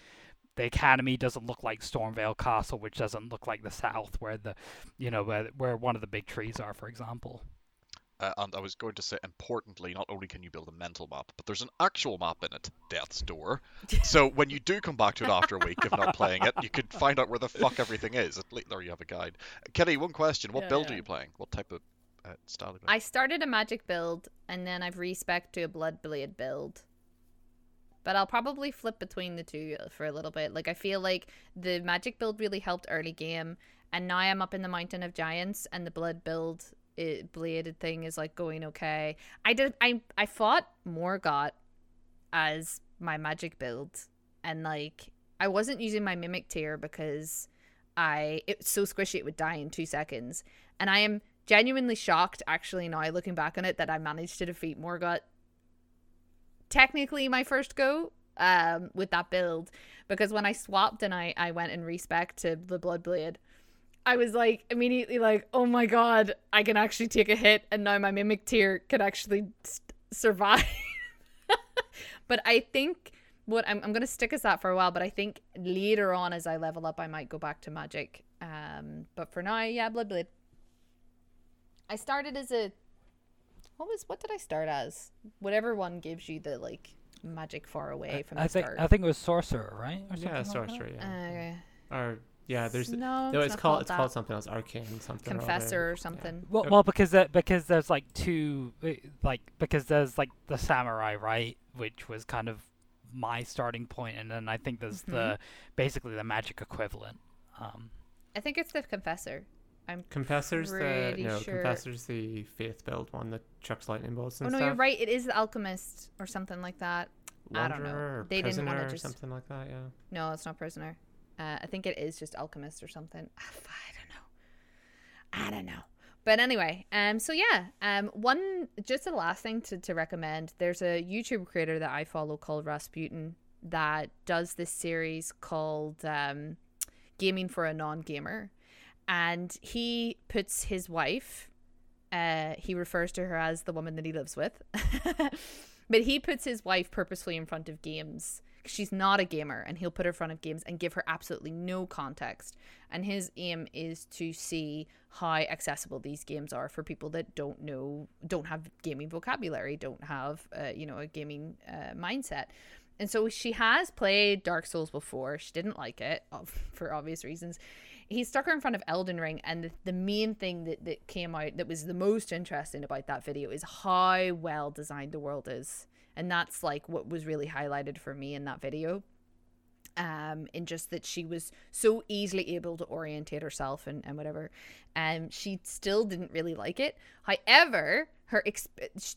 the Academy doesn't look like Stormvale Castle, which doesn't look like the South, where the, you know, where, where one of the big trees are, for example. Uh, and I was going to say, importantly, not only can you build a mental map, but there's an actual map in it, Death's Door. So when you do come back to it after a week of not playing it, you can find out where the fuck everything is. At least there you have a guide. Kenny, one question. What yeah, build yeah. are you playing? What type of uh, style are you playing? I started a magic build, and then I've respec'd to a Bloodblade build. But I'll probably flip between the two for a little bit. Like, I feel like the magic build really helped early game, and now I'm up in the Mountain of Giants, and the blood build... It, bladed thing is like going okay. I did. I I fought Morgott as my magic build, and like I wasn't using my mimic tier because I it's so squishy it would die in two seconds. And I am genuinely shocked, actually, now looking back on it, that I managed to defeat Morgott. Technically, my first go um with that build, because when I swapped and I I went in respec to the Bloodblade, I was like immediately like, oh my god, I can actually take a hit, and now my mimic tier could actually st- survive. But I think what I'm, I'm going to stick as that for a while, but I think later on as I level up, I might go back to magic. Um, but for now, yeah, Bloodblade. I started as a, what was, what did I start as? Whatever one gives you the like magic far away from I, I the think, start. I think it was sorcerer, right? Or yeah, sorcerer, like yeah. Uh, or Yeah, there's no. no it's, it's called, called it's called something else, arcane something. Confessor or, or something. Yeah. Well, well, because that because there's like two, like because there's like the samurai, right, which was kind of my starting point, and then I think there's mm-hmm. the basically the magic equivalent. Um, I think it's the confessor. I'm confessor's the no sure. confessor's the faith build one that chucks lightning bolts and stuff. Oh no, stuff. You're right. It is the alchemist or something like that. Wanderer I don't know. Or they didn't want to just something like that. Yeah. No, it's not prisoner. Uh, I think it is just alchemist or something. I don't know. I don't know. But anyway, um, so yeah, um, one just the last thing to, to recommend. There's a YouTube creator that I follow called Rasputin that does this series called um, Gaming for a Non-Gamer, and he puts his wife. Uh, he refers to her as the woman that he lives with, but he puts his wife purposefully in front of games. She's not a gamer, and he'll put her in front of games and give her absolutely no context, and his aim is to see how accessible these games are for people that don't know don't have gaming vocabulary, don't have uh, you know a gaming uh, mindset. And so she has played Dark Souls before. She didn't like it for obvious reasons. He stuck her in front of Elden Ring, and the, the main thing that, that came out that was the most interesting about that video is how well designed the world is. And that's like what was really highlighted for me in that video. Um, in just that she was so easily able to orientate herself and, and whatever. Um, she still didn't really like it. However, her exp-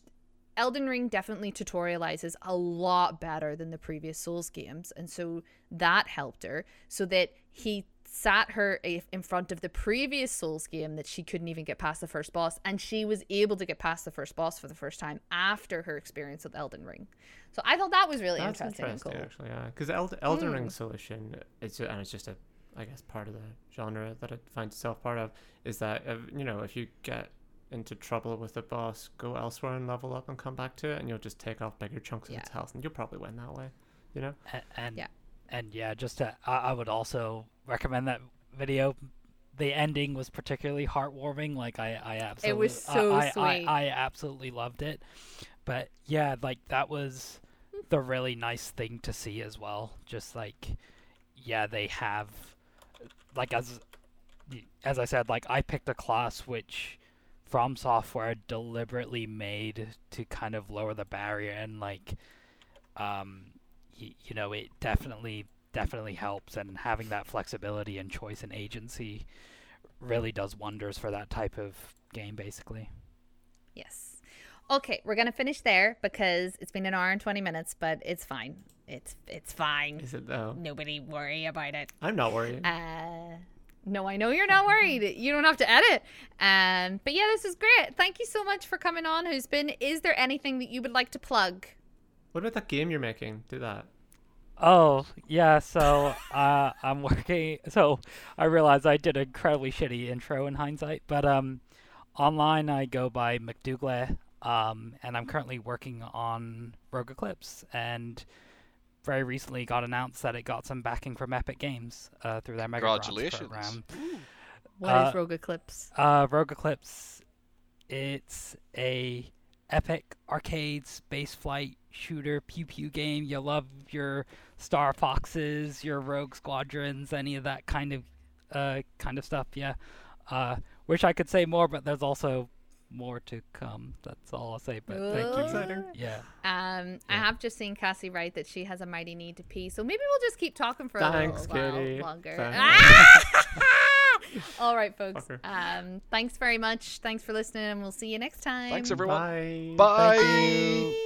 Elden Ring definitely tutorializes a lot better than the previous Souls games. And so that helped her, so that he sat her in front of the previous Souls game that she couldn't even get past the first boss, and she was able to get past the first boss for the first time after her experience with Elden Ring. So I thought that was really That's interesting, interesting and cool. Actually, yeah, because Eld- Elden mm. Ring solution, it's and it's just a, I guess, part of the genre that it finds itself part of is that if, you know if you get into trouble with the boss, go elsewhere and level up and come back to it, and you'll just take off bigger chunks of yeah. its health, and you'll probably win that way, you know. And, and yeah, and yeah, just to, I, I would also. recommend that video. The ending was particularly heartwarming. Like I, I absolutely, it was so I, sweet. I, I, I absolutely loved it. But yeah, like that was the really nice thing to see as well. Just like, yeah, they have, like as, as I said, like I picked a class which From Software deliberately made to kind of lower the barrier, and like, um, you, you know, it definitely. definitely helps, and having that flexibility and choice and agency really does wonders for that type of game, basically. Yes. Okay, we're gonna finish there because it's been an hour and twenty minutes, but it's fine. It's it's fine. Is it though? Nobody worry about it. I'm not worried. Uh, no, I know you're not worried. You don't have to edit. Um, but yeah, this is great. Thank you so much for coming on, Husband. Is there anything that you would like to plug? What about that game you're making? Do that. Oh, yeah, so uh, I'm working... So I realized I did an incredibly shitty intro in hindsight, but um, online I go by McDougle, um, and I'm currently working on Rogue Eclipse, and very recently got announced that it got some backing from Epic Games uh, through their Megabronze program. Ooh. What uh, is Rogue Eclipse? Uh, Rogue Eclipse, it's a epic arcade space flight shooter pew pew game. You'll love your Star Foxes, your Rogue Squadrons, any of that kind of uh kind of stuff. Yeah. Uh wish I could say more, but there's also more to come. That's all I'll say, but Ooh. Thank you. Yeah. Um yeah. I have just seen Cassie write that she has a mighty need to pee, so maybe we'll just keep talking for thanks, a little Katie. While longer. Thanks. All right, folks. Fucker. Um thanks very much. Thanks for listening, and we'll see you next time. Thanks everyone. Bye. Bye. Bye.